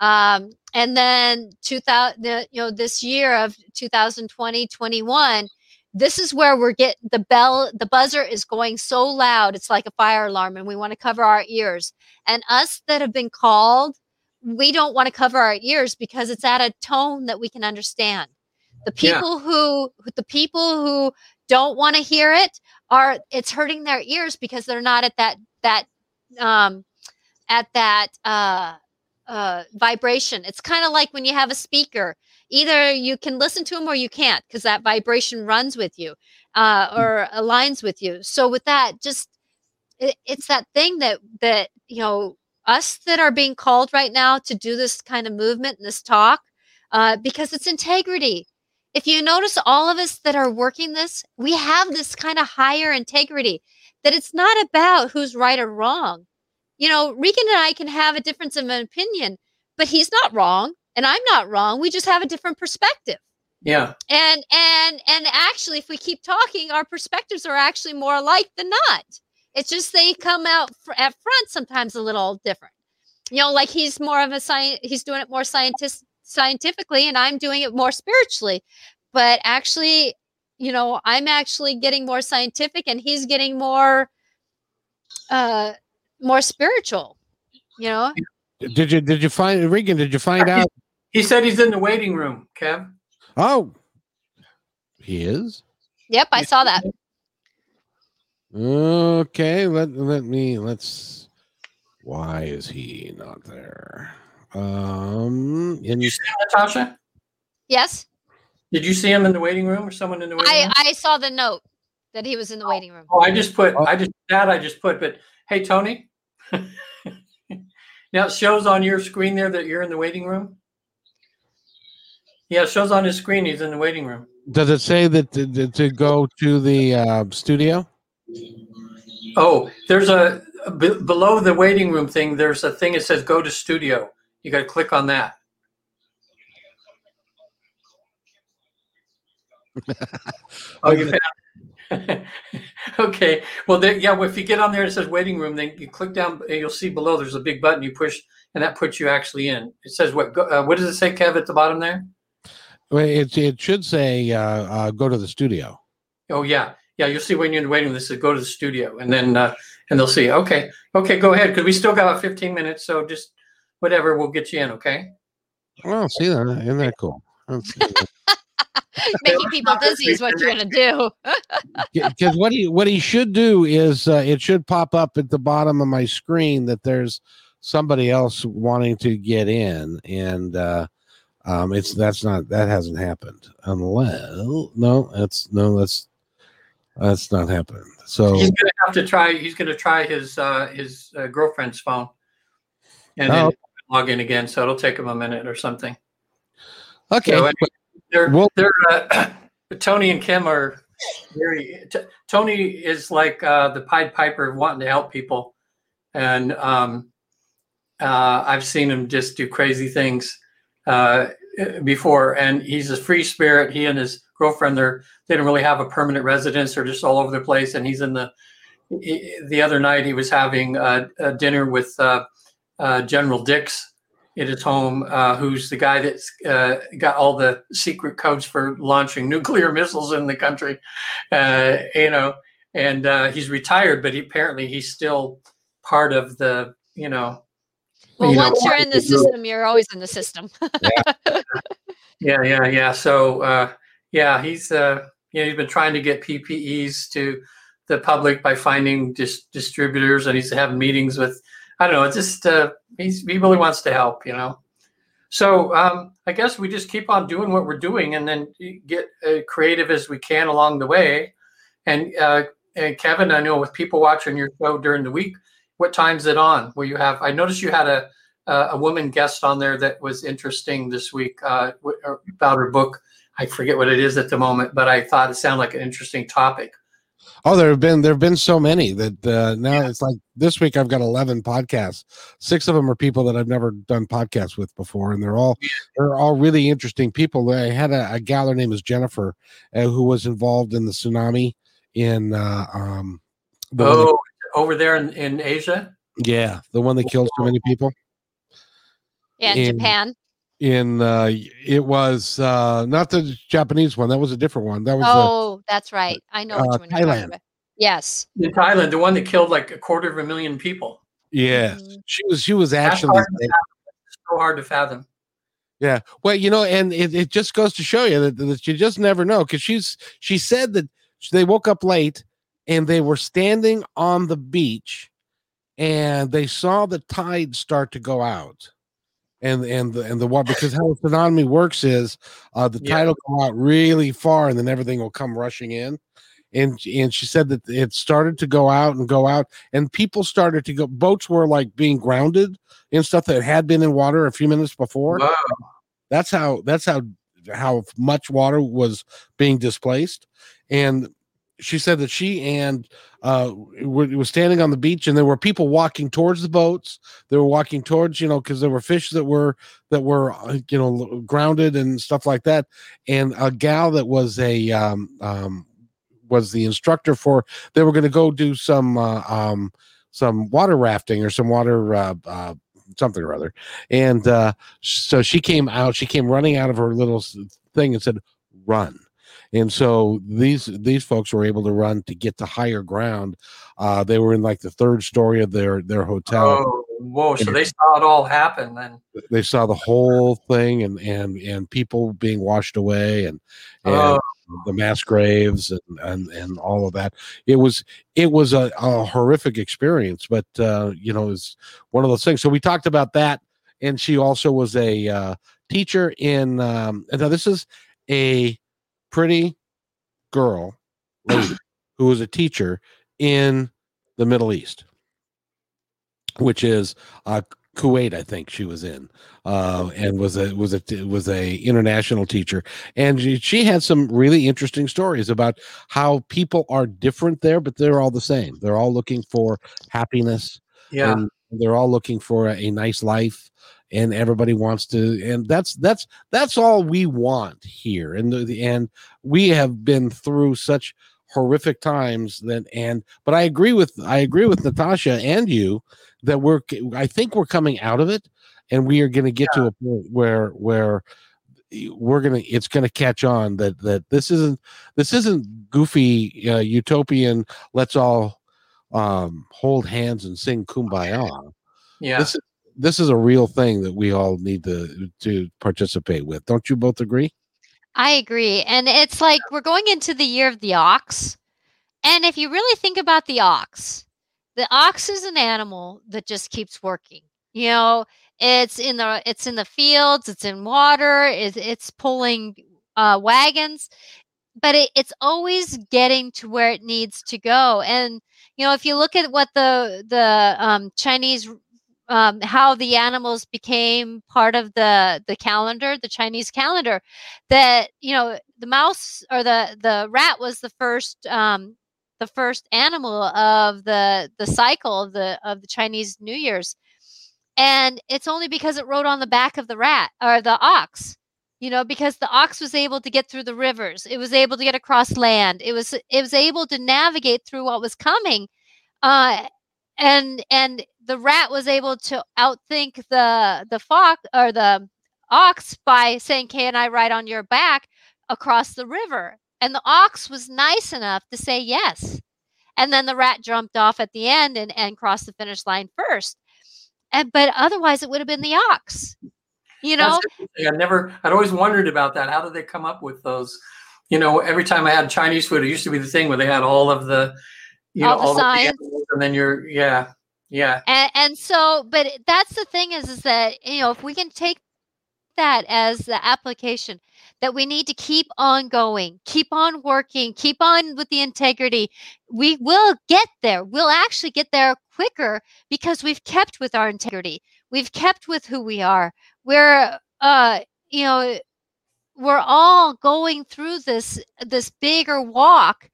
And then this year of 2020, 21, this is where we're getting the buzzer is going so loud. It's like a fire alarm and we want to cover our ears. And us that have been called, we don't want to cover our ears because it's at a tone that we can understand. The people who don't want to hear it it's hurting their ears because they're not at that vibration. It's kind of like when you have a speaker, either you can listen to them or you can't, because that vibration runs with you or aligns with you. So with that, just it's that thing that us that are being called right now to do this kind of movement and this talk, because it's integrity. If you notice, all of us that are working this, we have this kind of higher integrity, that it's not about who's right or wrong. Reagan and I can have a difference of an opinion, but he's not wrong and I'm not wrong. We just have a different perspective. Yeah. And actually, if we keep talking, our perspectives are actually more alike than not. It's just they come out at front sometimes a little different. Like he's more of a he's doing it more scientifically, and I'm doing it more spiritually. But actually, I'm actually getting more scientific, and he's getting more spiritual, Did you find Reagan? Did you find out? He said he's in the waiting room, Kev. Oh, he is. Yep, I saw that. Okay, let's. Why is he not there? And you see Natasha? Yes. Did you see him in the waiting room, or someone in the waiting room? I saw the note that he was in the waiting room. Oh, but hey, Tony. Now it shows on your screen there that you're in the waiting room. Yeah, it shows on his screen he's in the waiting room. Does it say that to go to the studio? Oh, there's below the waiting room thing, there's a thing that says go to studio. You got to click on that. Oh, you found Okay. Well, if you get on there, it says waiting room, then you click down and you'll see below there's a big button you push, and that puts you actually in. It says what does it say, Kev, at the bottom there? Well, it should say go to the studio. Oh, yeah. Yeah, you'll see when you're in the waiting room, this says go to the studio, and then and they'll see, okay, go ahead, because we still got 15 minutes, so just whatever, we'll get you in, okay? Oh, see that? Isn't that cool? Making people dizzy is what you're going to do. Because what he should do is it should pop up at the bottom of my screen that there's somebody else wanting to get in, and that hasn't happened. That's not happening. So he's going to try his girlfriend's phone, and logging again, so it'll take them a minute or something. Okay. So Tony and Kim are very. Tony is like the Pied Piper wanting to help people, and I've seen him just do crazy things before. And he's a free spirit. He and his girlfriend, they didn't really have a permanent residence. They're just all over the place. And he's in the other night he was having a dinner with General Dix at his home, who's the guy that's got all the secret codes for launching nuclear missiles in the country, and he's retired, but apparently he's still part of the, Well, once you're in the system, you're always in the system. Yeah. So, he's been trying to get PPEs to the public by finding distributors, and he's having meetings with, it's just, he really wants to help, So I guess we just keep on doing what we're doing and then get creative as we can along the way. And Kevin, I know with people watching your show during the week, what time's it on? Where you have? I noticed you had a woman guest on there that was interesting this week about her book. I forget what it is at the moment, but I thought it sounded like an interesting topic. Oh, there have been so many that now It's like this week I've got 11 podcasts. 6 of them are people that I've never done podcasts with before, and they're all really interesting people. I had a gal, her name is Jennifer, who was involved in the tsunami in over there in Asia? Yeah, the one that killed so many people. Yeah, in Japan. It was not the Japanese one. That was a different one. That was that's right. I know which one you're talking about. Yes. In Thailand, the one that killed like 250,000 people. Yeah. Mm-hmm. She was actually so hard to fathom. Yeah. Well, and it just goes to show you that you just never know, because she said that they woke up late and they were standing on the beach and they saw the tide start to go out. And the water, because how tsunami works is the tide will go out really far and then everything will come rushing in. And she said that it started to go out and people started to go. Boats were like being grounded and stuff that had been in water a few minutes before. Wow. That's how much water was being displaced. And she said that she and was standing on the beach, and there were people walking towards the boats. They were walking towards, because there were fish that were grounded and stuff like that. And a gal that was was the instructor for, they were going to go do some water rafting or some water something or other. And so she came running out of her little thing and said, "Run." And so these folks were able to run to get to higher ground. They were in like the third story of their hotel. Oh, whoa! So they saw it all happen then. They saw the whole thing and people being washed away and the mass graves and all of that. It was a horrific experience, but it's one of those things. So we talked about that, and she also was a teacher in. Now this is a pretty girl who was a teacher in the Middle East, which is Kuwait, I think she was in, and was a international teacher, and she had some really interesting stories about how people are different there, but they're all the same. They're all looking for happiness. Yeah, and they're all looking for a nice life. And everybody wants to, and that's all we want here. And we have been through such horrific times but I agree with Natasha and you that I think we're coming out of it, and we are going to get to a point where it's going to catch on that this isn't goofy utopian. Let's all hold hands and sing Kumbaya. Yeah. This is a real thing that we all need to participate with. Don't you both agree? I agree. And it's like we're going into the year of the ox. And if you really think about the ox is an animal that just keeps working. It's in the fields, it's in water, it's pulling wagons, but it's always getting to where it needs to go. And if you look at what the Chinese how the animals became part of the calendar, the Chinese calendar, that, you know, the mouse or the rat was the first animal of the cycle of the Chinese New Year's. And it's only because it rode on the back of the rat or the ox, you know, because the ox was able to get through the rivers. It was able to get across land. It was able to navigate through what was coming. And the rat was able to outthink the fox or the ox by saying, "Can I ride on your back across the river?" And the ox was nice enough to say yes. And then the rat jumped off at the end and crossed the finish line first. But otherwise it would have been the ox, you know? I'd always wondered about that. How did they come up with those? You know, every time I had Chinese food, it used to be the thing where they had all of the, you all know, the all science. Of the and then you're, yeah. Yeah. And so, but that's the thing is that, you know, if we can take that as the application that we need to keep on going, keep on working, keep on with the integrity, we will get there. We'll actually get there quicker because we've kept with our integrity. We've kept with who we are. We're, you know, we're all going through this bigger walk.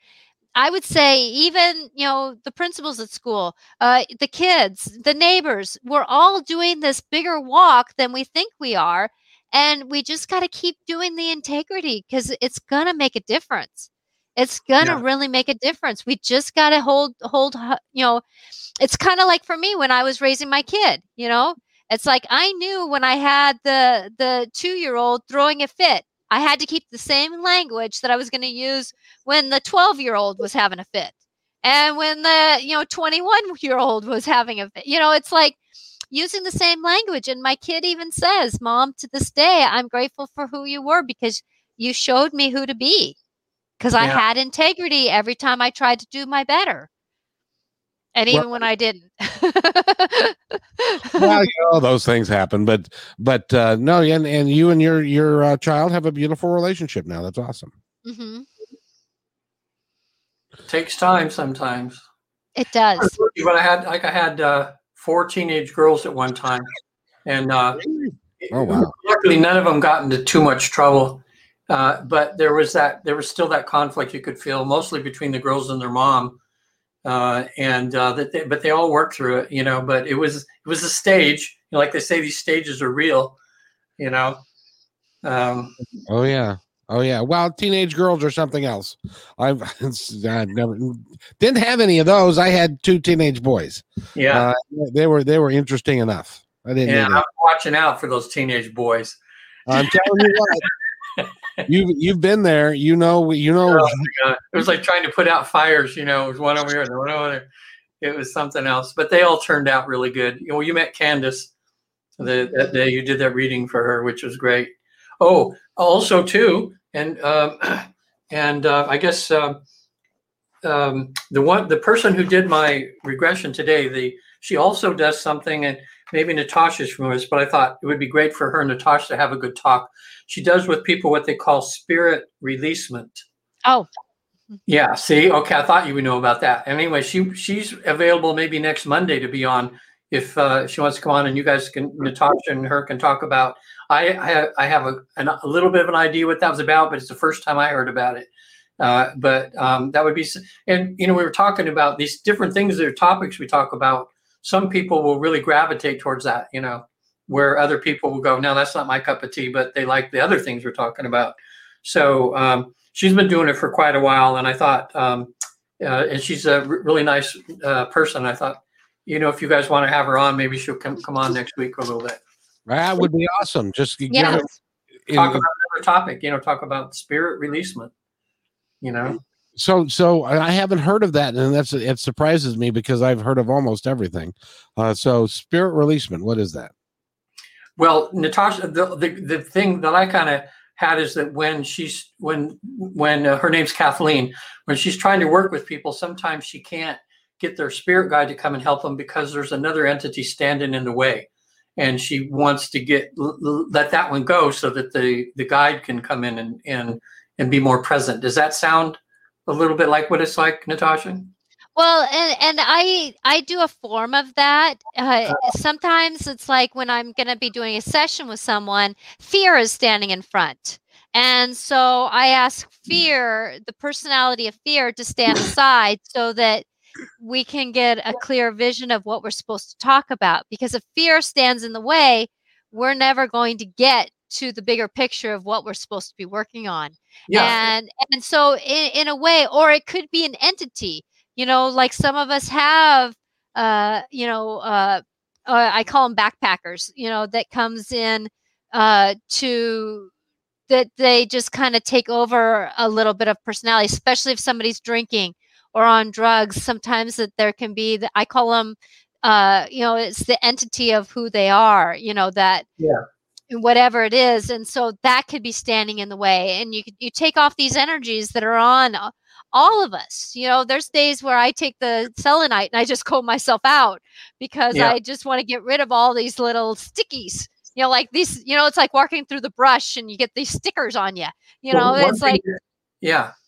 I would say even, you know, the principals at school, the kids, the neighbors, we're all doing this bigger walk than we think we are. And we just got to keep doing the integrity because it's going to make a difference. It's going to really make a difference. We just got to hold, you know, it's kind of like for me when I was raising my kid, you know, it's like I knew when I had the 2-year-old throwing a fit, I had to keep the same language that I was going to use when the 12-year-old was having a fit and when the, you know, 21-year-old was having a fit. You know, it's like using the same language. And my kid even says, "Mom, to this day, I'm grateful for who you were because you showed me who to be because I had integrity every time I tried to do my better. And even when I didn't." Well, you know, those things happen, but no. And you and your child have a beautiful relationship now. That's awesome. Mm-hmm. It takes time sometimes. It does. But I had 4 teenage girls at one time, and oh wow! Luckily, none of them got into too much trouble. But there was still that conflict you could feel, mostly between the girls and their mom. But they all worked through it, you know, but it was a stage, you know, like they say, these stages are real, you know? Oh yeah. Well, teenage girls are something else. I've never didn't have any of those. I had 2 teenage boys. Yeah. They were interesting enough. I didn't. Yeah, I'm watching out for those teenage boys. I'm telling you what. You've been there, you know. Oh, it was like trying to put out fires, you know. It was one over here and one over there. It was something else, but they all turned out really good. You know, you met Candace that day. You did that reading for her, which was great. Oh, also too, and I guess the person who did my regression today, she also does something, and maybe Natasha's from us, but I thought it would be great for her and Natasha to have a good talk. She does with people what they call spirit releasement. Oh. Yeah, see? Okay, I thought you would know about that. Anyway, she's available maybe next Monday to be on if she wants to come on, and you guys can, Natasha and her can talk about. I have a little bit of an idea what that was about, but it's the first time I heard about it. But that would be, and, you know, we were talking about these different things that are topics we talk about. Some people will really gravitate towards that, you know, where other people will go, "No, that's not my cup of tea," but they like the other things we're talking about. So she's been doing it for quite a while. And I thought, and she's a really nice person. I thought, you know, if you guys want to have her on, maybe she'll come on next week a little bit. That would be awesome. Just talk about another topic, you know, talk about spirit releasement, you know. So I haven't heard of that, and it surprises me because I've heard of almost everything. So spirit releasement, what is that? Well, Natasha, the thing that I kind of had is that when her name's Kathleen, when she's trying to work with people, sometimes she can't get their spirit guide to come and help them because there's another entity standing in the way, and she wants to let that one go so that the guide can come in and be more present. Does that sound a little bit like what it's like, Natasha? Well, and I do a form of that. Sometimes it's like when I'm going to be doing a session with someone, fear is standing in front. And so I ask fear, the personality of fear, to stand aside so that we can get a clear vision of what we're supposed to talk about. Because if fear stands in the way, we're never going to get to the bigger picture of what we're supposed to be working on. Yeah. And so in a way, or it could be an entity, you know, like some of us have, I call them backpackers, you know, that comes in to... that they just kind of take over a little bit of personality, especially if somebody's drinking or on drugs. Sometimes that there can be, I call them, it's the entity of who they are, you know, that whatever it is. And so that could be standing in the way. And you take off these energies that are on all of us. You know, there's days where I take the selenite and I just comb myself out because I just want to get rid of all these little stickies. You know, like these, you know, it's like walking through the brush and you get these stickers on you, you know, it's like.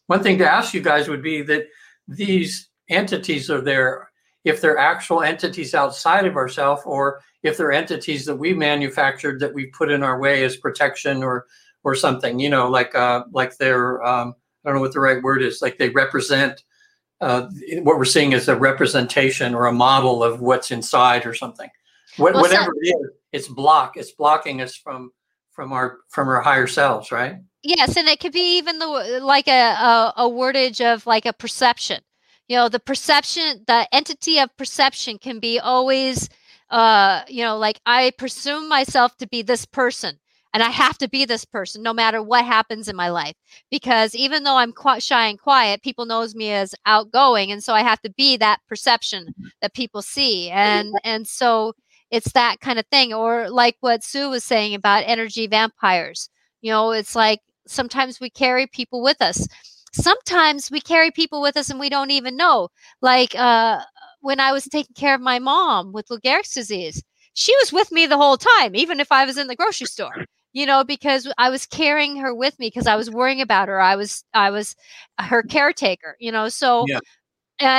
One thing to ask you guys would be that these entities are there, if they're actual entities outside of ourselves, or if they're entities that we manufactured that we put in our way as protection or something, you know, like they're, I don't know what the right word is, like they represent what we're seeing as a representation or a model of what's inside or something. Whatever it is, it's blocking us from our higher selves, right? Yes, and it could be even like a wordage of like a perception. You know, the perception, the entity of perception can be always, like I presume myself to be this person, and I have to be this person no matter what happens in my life. Because even though I'm shy and quiet, people knows me as outgoing, and so I have to be that perception that people see, and so. It's that kind of thing. Or like what Sue was saying about energy vampires. You know, it's like sometimes we carry people with us. Sometimes we carry people with us and we don't even know. Like when I was taking care of my mom with Lou Gehrig's disease, she was with me the whole time, even if I was in the grocery store, you know, because I was carrying her with me because I was worrying about her. I was her caretaker, you know, so, or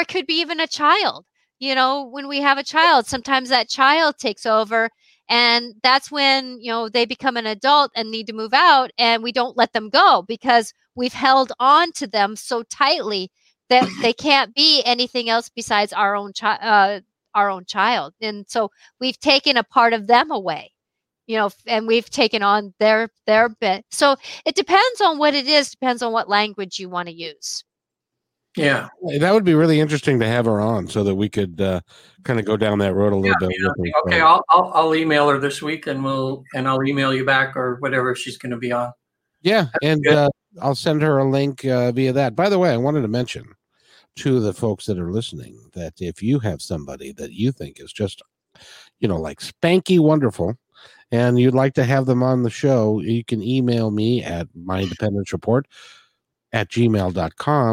it could be even a child. You know, when we have a child, sometimes that child takes over, and that's when, you know, they become an adult and need to move out, and we don't let them go because we've held on to them so tightly that they can't be anything else besides our own child. And so we've taken a part of them away, you know, and we've taken on their bit. So it depends on what it is, depends on what language you want to use. Yeah, that would be really interesting to have her on so that we could kind of go down that road a little bit. Yeah. Okay, I'll email her this week and I'll email you back or whatever if she's going to be on. Yeah, I'll send her a link via that. By the way, I wanted to mention to the folks that are listening that if you have somebody that you think is just, you know, like spanky wonderful, and you'd like to have them on the show, you can email me at myindependencereport@gmail.com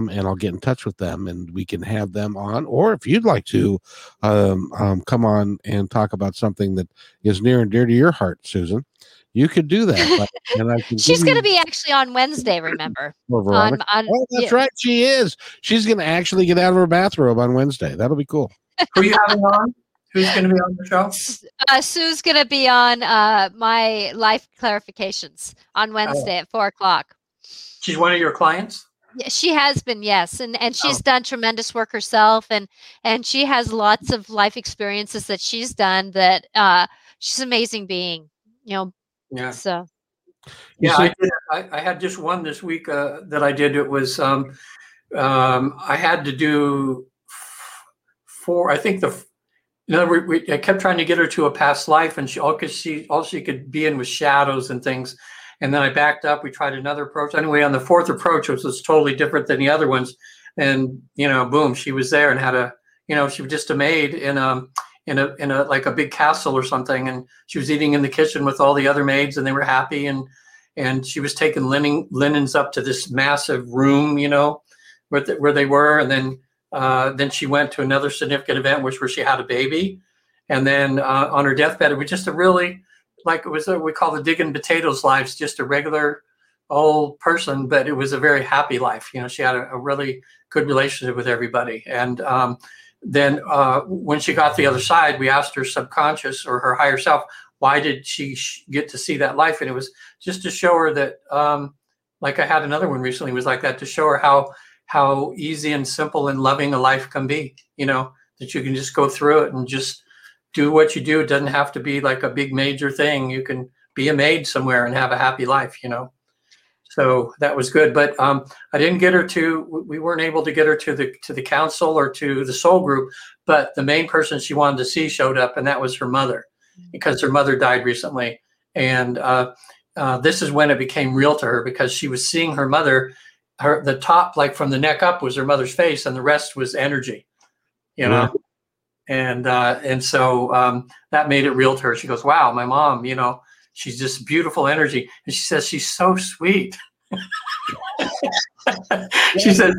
and I'll get in touch with them and we can have them on. Or if you'd like to come on and talk about something that is near and dear to your heart, Susan, you could do that. And I can she's going to be actually on Wednesday, remember? Right. She is. She's going to actually get out of her bathrobe on Wednesday. That'll be cool. Who are you having on? Who's going to be on the show? Sue's going to be on my Life Clarifications on Wednesday at 4:00. She's one of your clients? Yeah, she has been, yes. And she's done tremendous work herself. And she has lots of life experiences that she's done that she's an amazing being, you know. Yeah. So. Yeah, I had just one this week that I did. It was, I had to do four, I think I kept trying to get her to a past life and all she could be in was shadows and things. And then I backed up. We tried another approach. Anyway, on the fourth approach, which was totally different than the other ones. And, you know, boom, she was there and had she was just a maid in a like a big castle or something. And she was eating in the kitchen with all the other maids and they were happy. And she was taking linens up to this massive room, you know, where they were. And then she went to another significant event, where she had a baby. And then on her deathbed, it was just a really, like it was we call the digging potatoes lives, just a regular old person, but it was a very happy life. You know, she had a really good relationship with everybody. And then when she got to the other side, we asked her subconscious or her higher self, why did she get to see that life? And it was just to show her that, like I had another one recently was like that, to show her how easy and simple and loving a life can be, you know, that you can just go through it and just do what you do. It doesn't have to be like a big major thing. You can be a maid somewhere and have a happy life, you know? So that was good. But I didn't get her to, we weren't able to get her to the council or to the soul group, but the main person she wanted to see showed up, and that was her mother, because her mother died recently. And this is when it became real to her, because she was seeing her mother, the top, like from the neck up, was her mother's face, and the rest was energy, you know? Mm-hmm. And so that made it real to her. She goes, wow, my mom, you know, she's just beautiful energy. And she says, she's so sweet. she says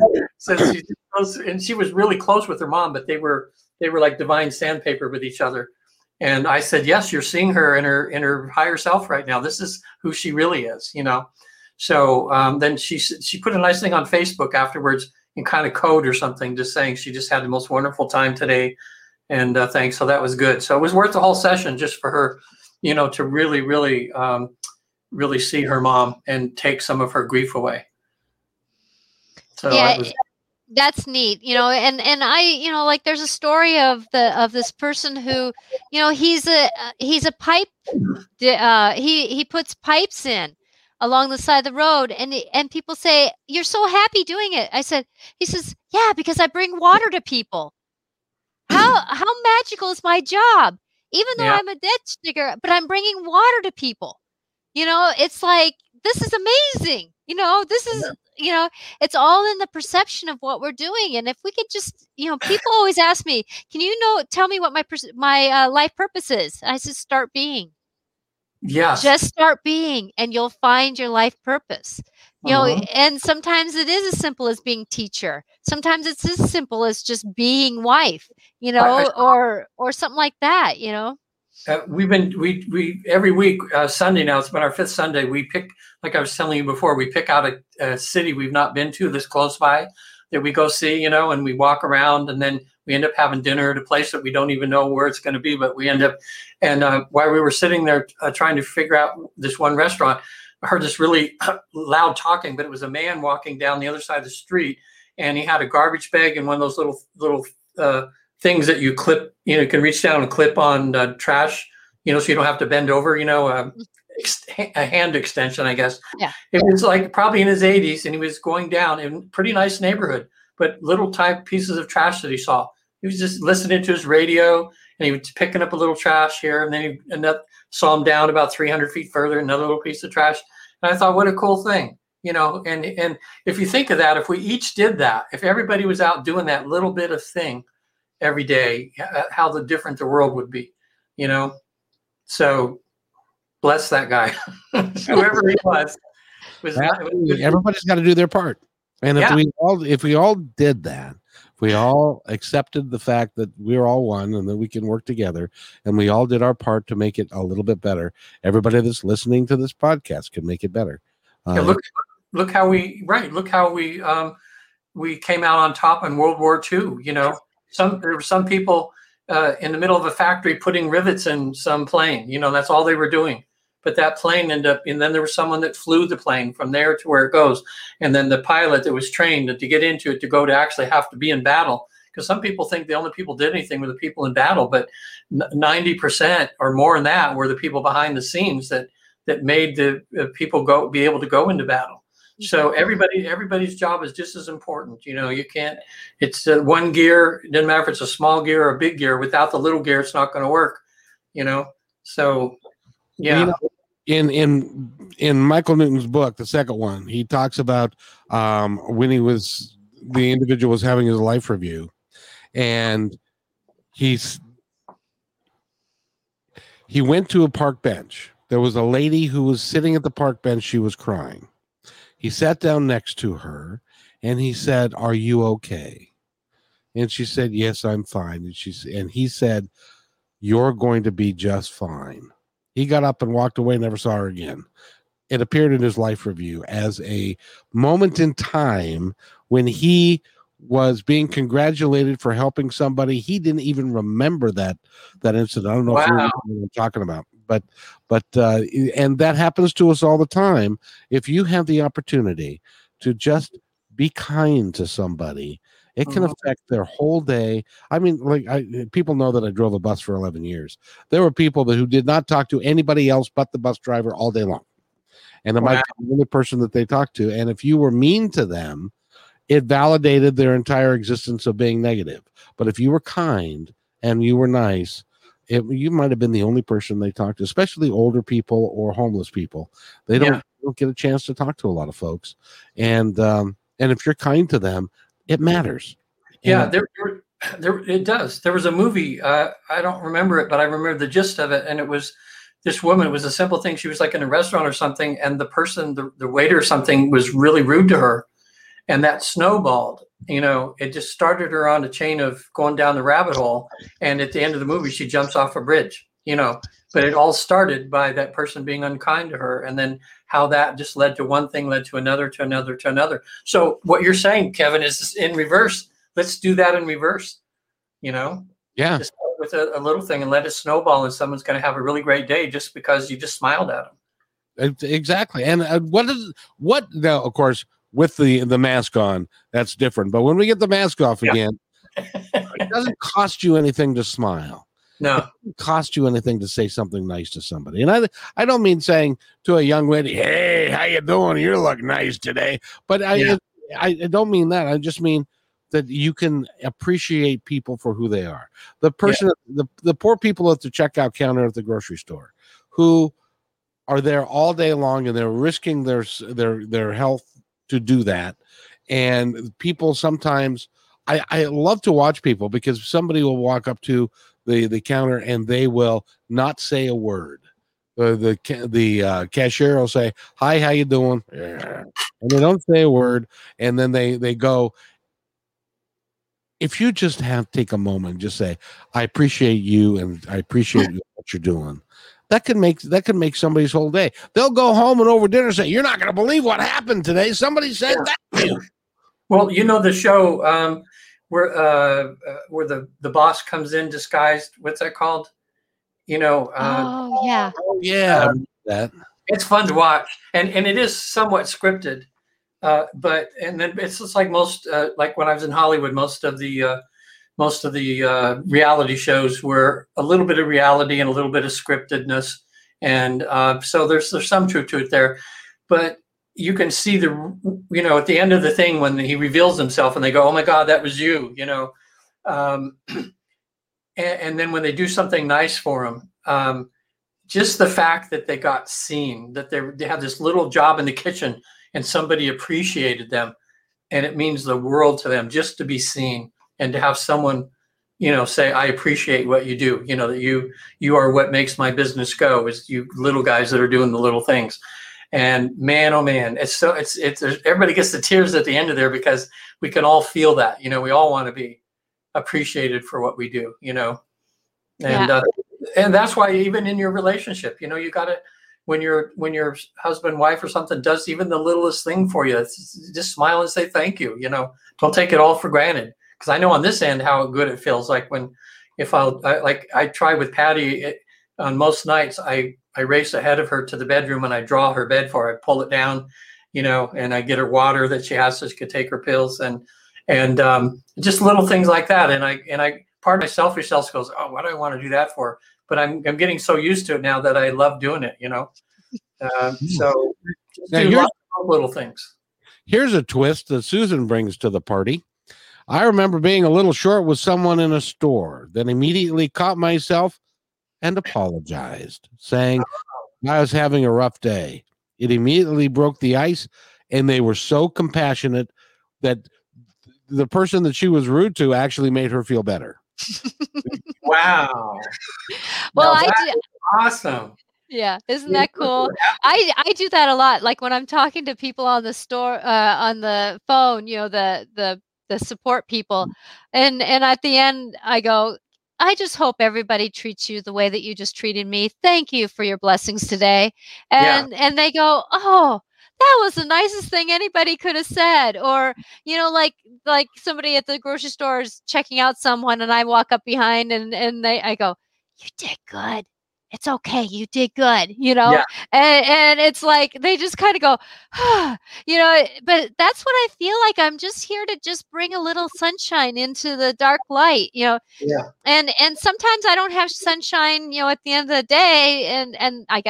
she's close, and she was really close with her mom, but they were like divine sandpaper with each other. And I said, yes, you're seeing her in her higher self right now. This is who she really is, you know? So then she put a nice thing on Facebook afterwards and kind of code or something, just saying she just had the most wonderful time today. And thanks. So that was good. So it was worth the whole session just for her, you know, to really, really, really see her mom and take some of her grief away. So yeah, that's neat, you know, and I, you know, like there's a story of this person who, you know, he's a pipe, he puts pipes in along the side of the road, and people say, you're so happy doing it. He says, yeah, because I bring water to people. How magical is my job? Even though I'm a ditch digger, but I'm bringing water to people. You know, it's like, this is amazing. You know, this is, you know, it's all in the perception of what we're doing. And if we could just, you know, people always ask me, can you know, tell me what my life purpose is? I said, start being. Yeah. Just start being, and you'll find your life purpose. You know, and sometimes it is as simple as being teacher. Sometimes it's as simple as just being wife, you know, or something like that, you know. We every week, Sunday now, it's been our fifth Sunday. We pick, like I was telling you before, we pick out a city we've not been to this close by that we go see, you know, and we walk around, and then we end up having dinner at a place that we don't even know where it's going to be, but we end up, and while we were sitting there trying to figure out this one restaurant, I heard this really loud talking, but it was a man walking down the other side of the street, and he had a garbage bag and one of those little things that you clip, you know, you can reach down and clip on trash, you know, so you don't have to bend over, you know, a hand extension, I guess. Yeah. It was like probably in his 80s, and he was going down in pretty nice neighborhood, but little type pieces of trash that he saw. He was just listening to his radio, and he was picking up a little trash here, and then he saw him down about 300 feet further, another little piece of trash. And I thought, what a cool thing, you know, and if you think of that, if we each did that, if everybody was out doing that little bit of thing every day, how different the world would be, you know? So bless that guy, whoever he was. Everybody's got to do their part. And if we all did that, we all accepted the fact that we're all one and that we can work together, and we all did our part to make it a little bit better. Everybody that's listening to this podcast can make it better. Yeah, look how we, right. Look how we came out on top in World War II. You know, there were some people in the middle of a factory putting rivets in some plane, you know, that's all they were doing. But that plane ended up, and then there was someone that flew the plane from there to where it goes. And then the pilot that was trained to get into it, to go to actually have to be in battle. Because some people think the only people did anything were the people in battle, but 90% or more than that were the people behind the scenes that made the people be able to go into battle. So everybody's job is just as important. You know, you can't, it's one gear, it doesn't matter if it's a small gear or a big gear, without the little gear, it's not going to work, you know? So, yeah. You know, in Michael Newton's book, the second one, he talks about when the individual was having his life review, and he went to a park bench. There was a lady who was sitting at the park bench. She was crying. He sat down next to her, and he said, "Are you okay?" And she said, "Yes, I'm fine." And he said, "You're going to be just fine." He got up and walked away, never saw her again. it appeared in his life review as a moment in time when he was being congratulated for helping somebody. He didn't even remember that incident. I don't know if you know what I'm talking about, but and that happens to us all the time. If you have the opportunity to just be kind to somebody, it can affect their whole day. I mean, people know that I drove a bus for 11 years. There were people who did not talk to anybody else but the bus driver all day long. And it might be the only person that they talked to. And if you were mean to them, it validated their entire existence of being negative. But if you were kind and you were nice, you might have been the only person they talked to, especially older people or homeless people. They don't get a chance to talk to a lot of folks. And if you're kind to them, it matters. Yeah, there it does. There was a movie, I don't remember it, but I remember the gist of it. And it was this woman, it was a simple thing. She was like in a restaurant or something, and the person, the waiter or something, was really rude to her. And that snowballed, it just started her on a chain of going down the rabbit hole. And at the end of the movie, she jumps off a bridge, but it all started by that person being unkind to her. And then how that just led to one thing, led to another, to another, to another. So what you're saying, Kevin, is in reverse. Let's do that in reverse, Yeah. Just start with a little thing and let it snowball, and someone's going to have a really great day just because you just smiled at them. Exactly. And now, of course, with the mask on, that's different. But when we get the mask off again, it doesn't cost you anything to smile. No. It doesn't cost you anything to say something nice to somebody. And I don't mean saying to a young lady, hey, how you doing? You look nice today. But I don't mean that. I just mean that you can appreciate people for who they are. The person, the poor people at the checkout counter at the grocery store who are there all day long and they're risking their health to do that. And people sometimes, I love to watch people, because somebody will walk up to the counter and they will not say a word. The cashier will say, hi, how you doing? And they don't say a word. And then they go, if you just take a moment and just say, I appreciate you, and I appreciate what you're doing. That can make somebody's whole day. They'll go home and over dinner say, "You're not going to believe what happened today. Somebody said that to you." Well, the show where the boss comes in disguised. What's that called? That it's fun to watch, and it is somewhat scripted, but then it's just like most like when I was in Hollywood, most of the reality shows were a little bit of reality and a little bit of scriptedness. And so there's some truth to it there. But you can see at the end of the thing when he reveals himself and they go, oh, my God, that was you, and then when they do something nice for him, just the fact that they got seen, that they had this little job in the kitchen and somebody appreciated them. And it means the world to them just to be seen. And to have someone, say, I appreciate what you do, that you are what makes my business go, is you little guys that are doing the little things. And man, oh man, it's everybody gets the tears at the end of there, because we can all feel that, we all want to be appreciated for what we do, and that's why even in your relationship, you got to, when your husband, wife or something does even the littlest thing for you, just smile and say, thank you, don't take it all for granted. Because I know on this end how good it feels like I try with Patty on most nights. I race ahead of her to the bedroom and I draw her bed for her. I pull it down, and I get her water that she has so she could take her pills and just little things like that. And I part of my selfish self goes, oh, what do I want to do that for? But I'm getting so used to it now that I love doing it. So just do lots of little things. Here's a twist that Susan brings to the party. I remember being a little short with someone in a store, then immediately caught myself and apologized, saying I was having a rough day. It immediately broke the ice, and they were so compassionate that the person that she was rude to actually made her feel better. Wow. Well, I did. Awesome. Yeah. Isn't that cool? I do that a lot. Like when I'm talking to people on the store, on the phone, the support people. And at the end I go, I just hope everybody treats you the way that you just treated me. Thank you for your blessings today. And they go, oh, that was the nicest thing anybody could have said. Or, you know, like somebody at the grocery store is checking out someone and I walk up behind and I go, you did good. It's okay. You did good, you know? Yeah. And it's like, they just kind of go, oh, you know, but that's what I feel like. I'm just here to just bring a little sunshine into the dark light, you know? Yeah. And sometimes I don't have sunshine, you know, at the end of the day and I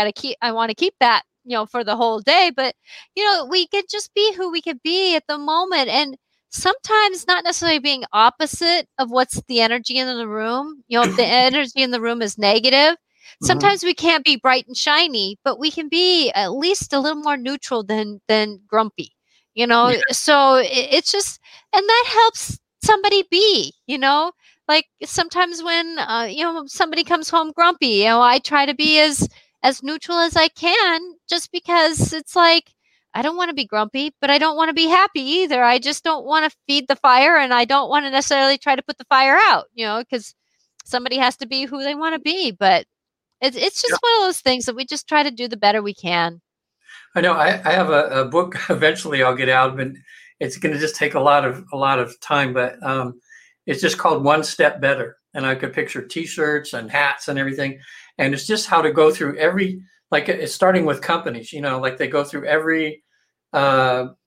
want to keep that, you know, for the whole day, but you know, we could just be who we could be at the moment. And sometimes not necessarily being opposite of what's the energy in the room, you know, if the energy in the room is negative, sometimes we can't be bright and shiny, but we can be at least a little more neutral than grumpy, you know? Yeah. So it's just, and that helps somebody be, you know, like sometimes when, you know, somebody comes home grumpy, you know, I try to be as neutral as I can, just because it's like, I don't want to be grumpy, but I don't want to be happy either. I just don't want to feed the fire and I don't want to necessarily try to put the fire out, you know, because somebody has to be who they want to be, but it's just one of those things that we just try to do the better we can. I know I have a book eventually I'll get out, but it's going to just take a lot of time, but it's just called One Step Better. And I could picture t-shirts and hats and everything. And it's just how to go through every, like it's starting with companies, you know, like they go through every, from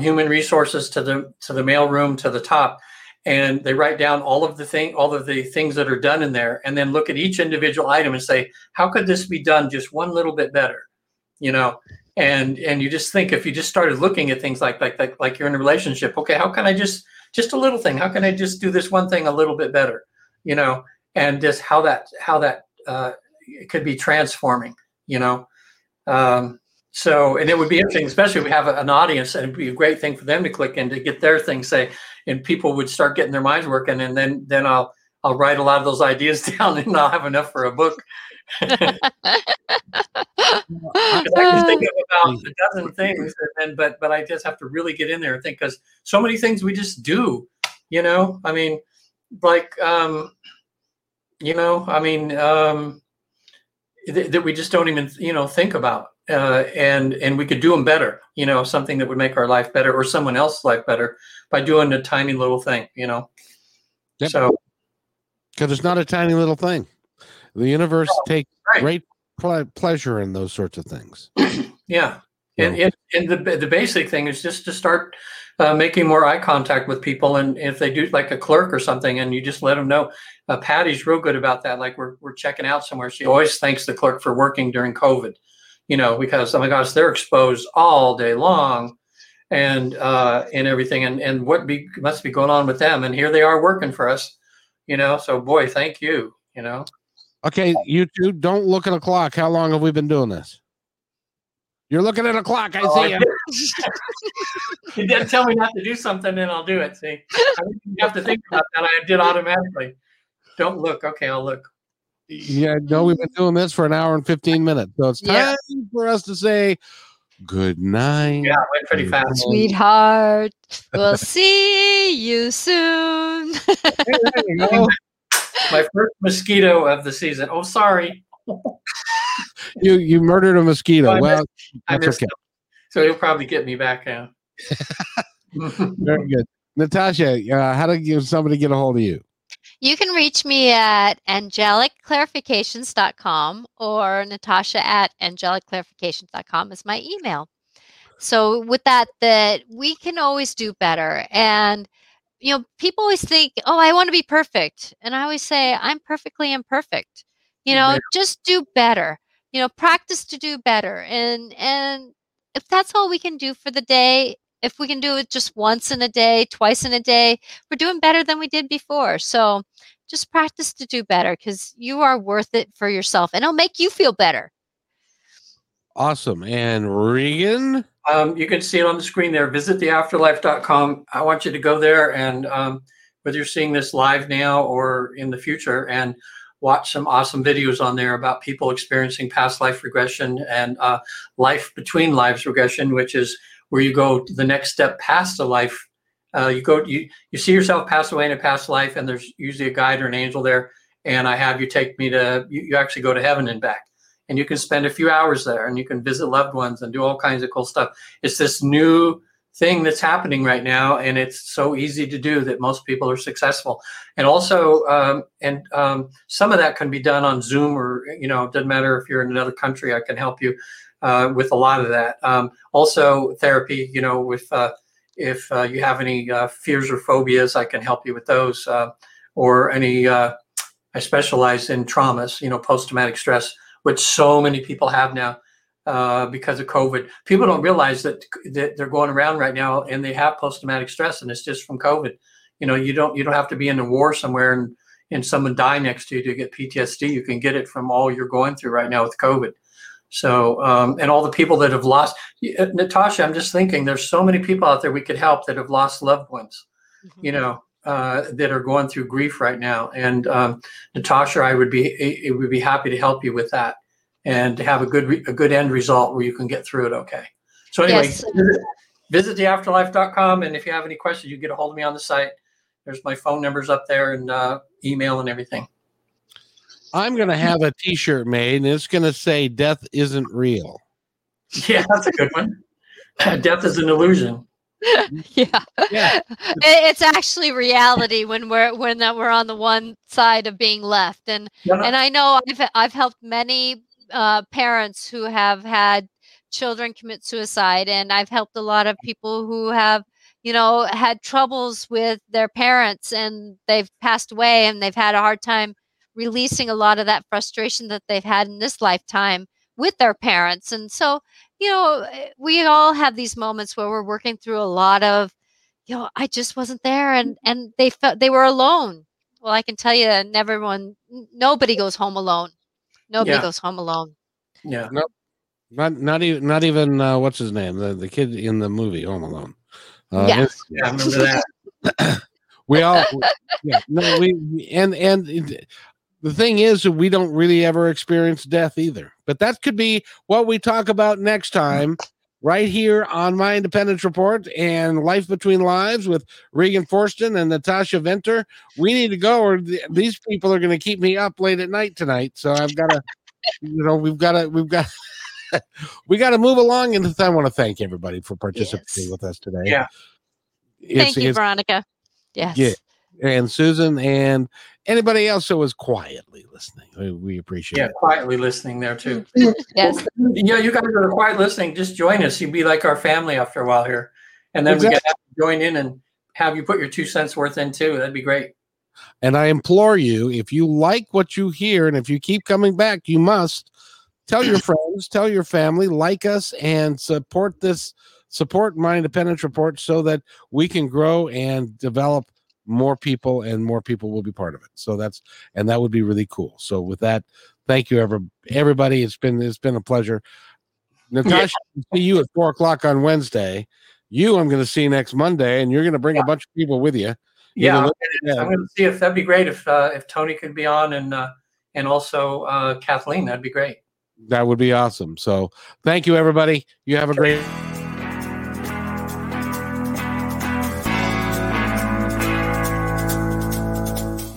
human resources to the mailroom to the top. And they write down all of the things that are done in there, and then look at each individual item and say, how could this be done just one little bit better? You know, and you just think if you just started looking at things like you're in a relationship, okay, how can I just a little thing? How can I just do this one thing a little bit better? You know, and just how that it could be transforming. You know, so and it would be interesting, especially if we have an audience, and it'd be a great thing for them to click in to get their thing say. And people would start getting their minds working, and then I'll write a lot of those ideas down, and I'll have enough for a book. I can think of about a dozen things, but I just have to really get in there and think, because so many things we just do, you know. I mean, like you know, I mean that we just don't even you know think about. And we could do them better, you know, something that would make our life better or someone else's life better by doing a tiny little thing, you know. Yep. So, because it's not a tiny little thing. The universe takes great pleasure in those sorts of things. Yeah. And the basic thing is just to start making more eye contact with people. And if they do like a clerk or something, and you just let them know, Patty's real good about that. Like we're checking out somewhere. She always thanks the clerk for working during COVID. You know, because, oh my gosh, they're exposed all day long and everything and must be going on with them. And here they are working for us, you know, so boy, thank you, you know. Okay, you two, don't look at a clock. How long have we been doing this? You're looking at a clock. I see you. You did tell me not to do something and I'll do it. See, I didn't have to think about that. I did automatically. Don't look. Okay, I'll look. Yeah, no, we've been doing this for an hour and 15 minutes. So it's time for us to say good night. Yeah, it went pretty fast. Sweetheart, we'll see you soon. Hey, my first mosquito of the season. Oh, sorry. You murdered a mosquito. So that's okay. So he'll probably get me back now. Very good. Natasha, how do somebody get a hold of you? You can reach me at angelicclarifications.com or Natasha at angelicclarifications.com is my email. So with that we can always do better. And, you know, people always think, oh, I want to be perfect. And I always say, I'm perfectly imperfect. You know, just do better. You know, practice to do better. And if that's all we can do for the day, if we can do it just once in a day, twice in a day, we're doing better than we did before. So just practice to do better because you are worth it for yourself and it'll make you feel better. Awesome. And Reagan? You can see it on the screen there. Visit theafterlife.com. I want you to go there and whether you're seeing this live now or in the future and watch some awesome videos on there about people experiencing past life regression and life between lives regression, which is where you go to the next step past the life, you see yourself pass away in a past life, and there's usually a guide or an angel there, and I have you take me to, you actually go to heaven and back. And you can spend a few hours there, and you can visit loved ones and do all kinds of cool stuff. It's this new thing that's happening right now, and it's so easy to do that most people are successful. And also, some of that can be done on Zoom, or, you know, it doesn't matter if you're in another country, I can help you with a lot of that. Also therapy, you know, with if you have any fears or phobias, I can help you with those, or any, I specialize in traumas, you know, post-traumatic stress, which so many people have now because of COVID. People don't realize that they're going around right now and they have post-traumatic stress, and it's just from COVID. You know, you don't have to be in a war somewhere and someone die next to you to get PTSD. You can get it from all you're going through right now with COVID. So, and all the people that have lost, Natasha, I'm just thinking there's so many people out there we could help that have lost loved ones, mm-hmm. you know, that are going through grief right now. And Natasha, I would be happy to help you with that and to have a good end result where you can get through it. Okay. So anyway, yes. Visit theafterlife.com. And if you have any questions, you get a hold of me on the site. There's my phone numbers up there and email and everything. I'm going to have a t-shirt made and it's going to say death isn't real. Yeah, that's a good one. Death is an illusion. Yeah. It's actually reality when we're on the one side of being left. And And I know I've helped many parents who have had children commit suicide, and I've helped a lot of people who have, you know, had troubles with their parents and they've passed away, and they've had a hard time releasing a lot of that frustration that they've had in this lifetime with their parents. And so, you know, we all have these moments where we're working through a lot of, you know, I just wasn't there, and they felt they were alone. Well, I can tell you that nobody goes home alone. Nobody goes home alone. Yeah. Nope. Not even what's his name? The kid in the movie Home Alone. Yeah, I remember that. The thing is, we don't really ever experience death either. But that could be what we talk about next time right here on My Independence Report and Life Between Lives with Reagan Forsten and Natasha Venter. We need to go, or these people are going to keep me up late at night tonight. So I've got to, you know, we got to move along. And I want to thank everybody for participating with us today. Yeah. Thank you, Veronica. Yes. Yeah. And Susan and anybody else who was quietly listening. We appreciate it. Yeah, quietly listening there too. Yes. Yeah, you guys are quiet listening. Just join us. You'd be like our family after a while here. And then we get to join in and have you put your 2 cents worth in too. That'd be great. And I implore you, if you like what you hear and if you keep coming back, you must tell your friends, tell your family, like us, and support this. Support My Independence Report so that we can grow and develop more people, and more people will be part of it. So that would be really cool. So with that, thank you everybody. It's been a pleasure. Natasha, I'll see you at 4:00 on Wednesday. I'm going to see next Monday, and you're going to bring a bunch of people with you. I'm going to see if that'd be great. If Tony could be on and also Kathleen, that'd be great. That would be awesome. So thank you, everybody. You have a great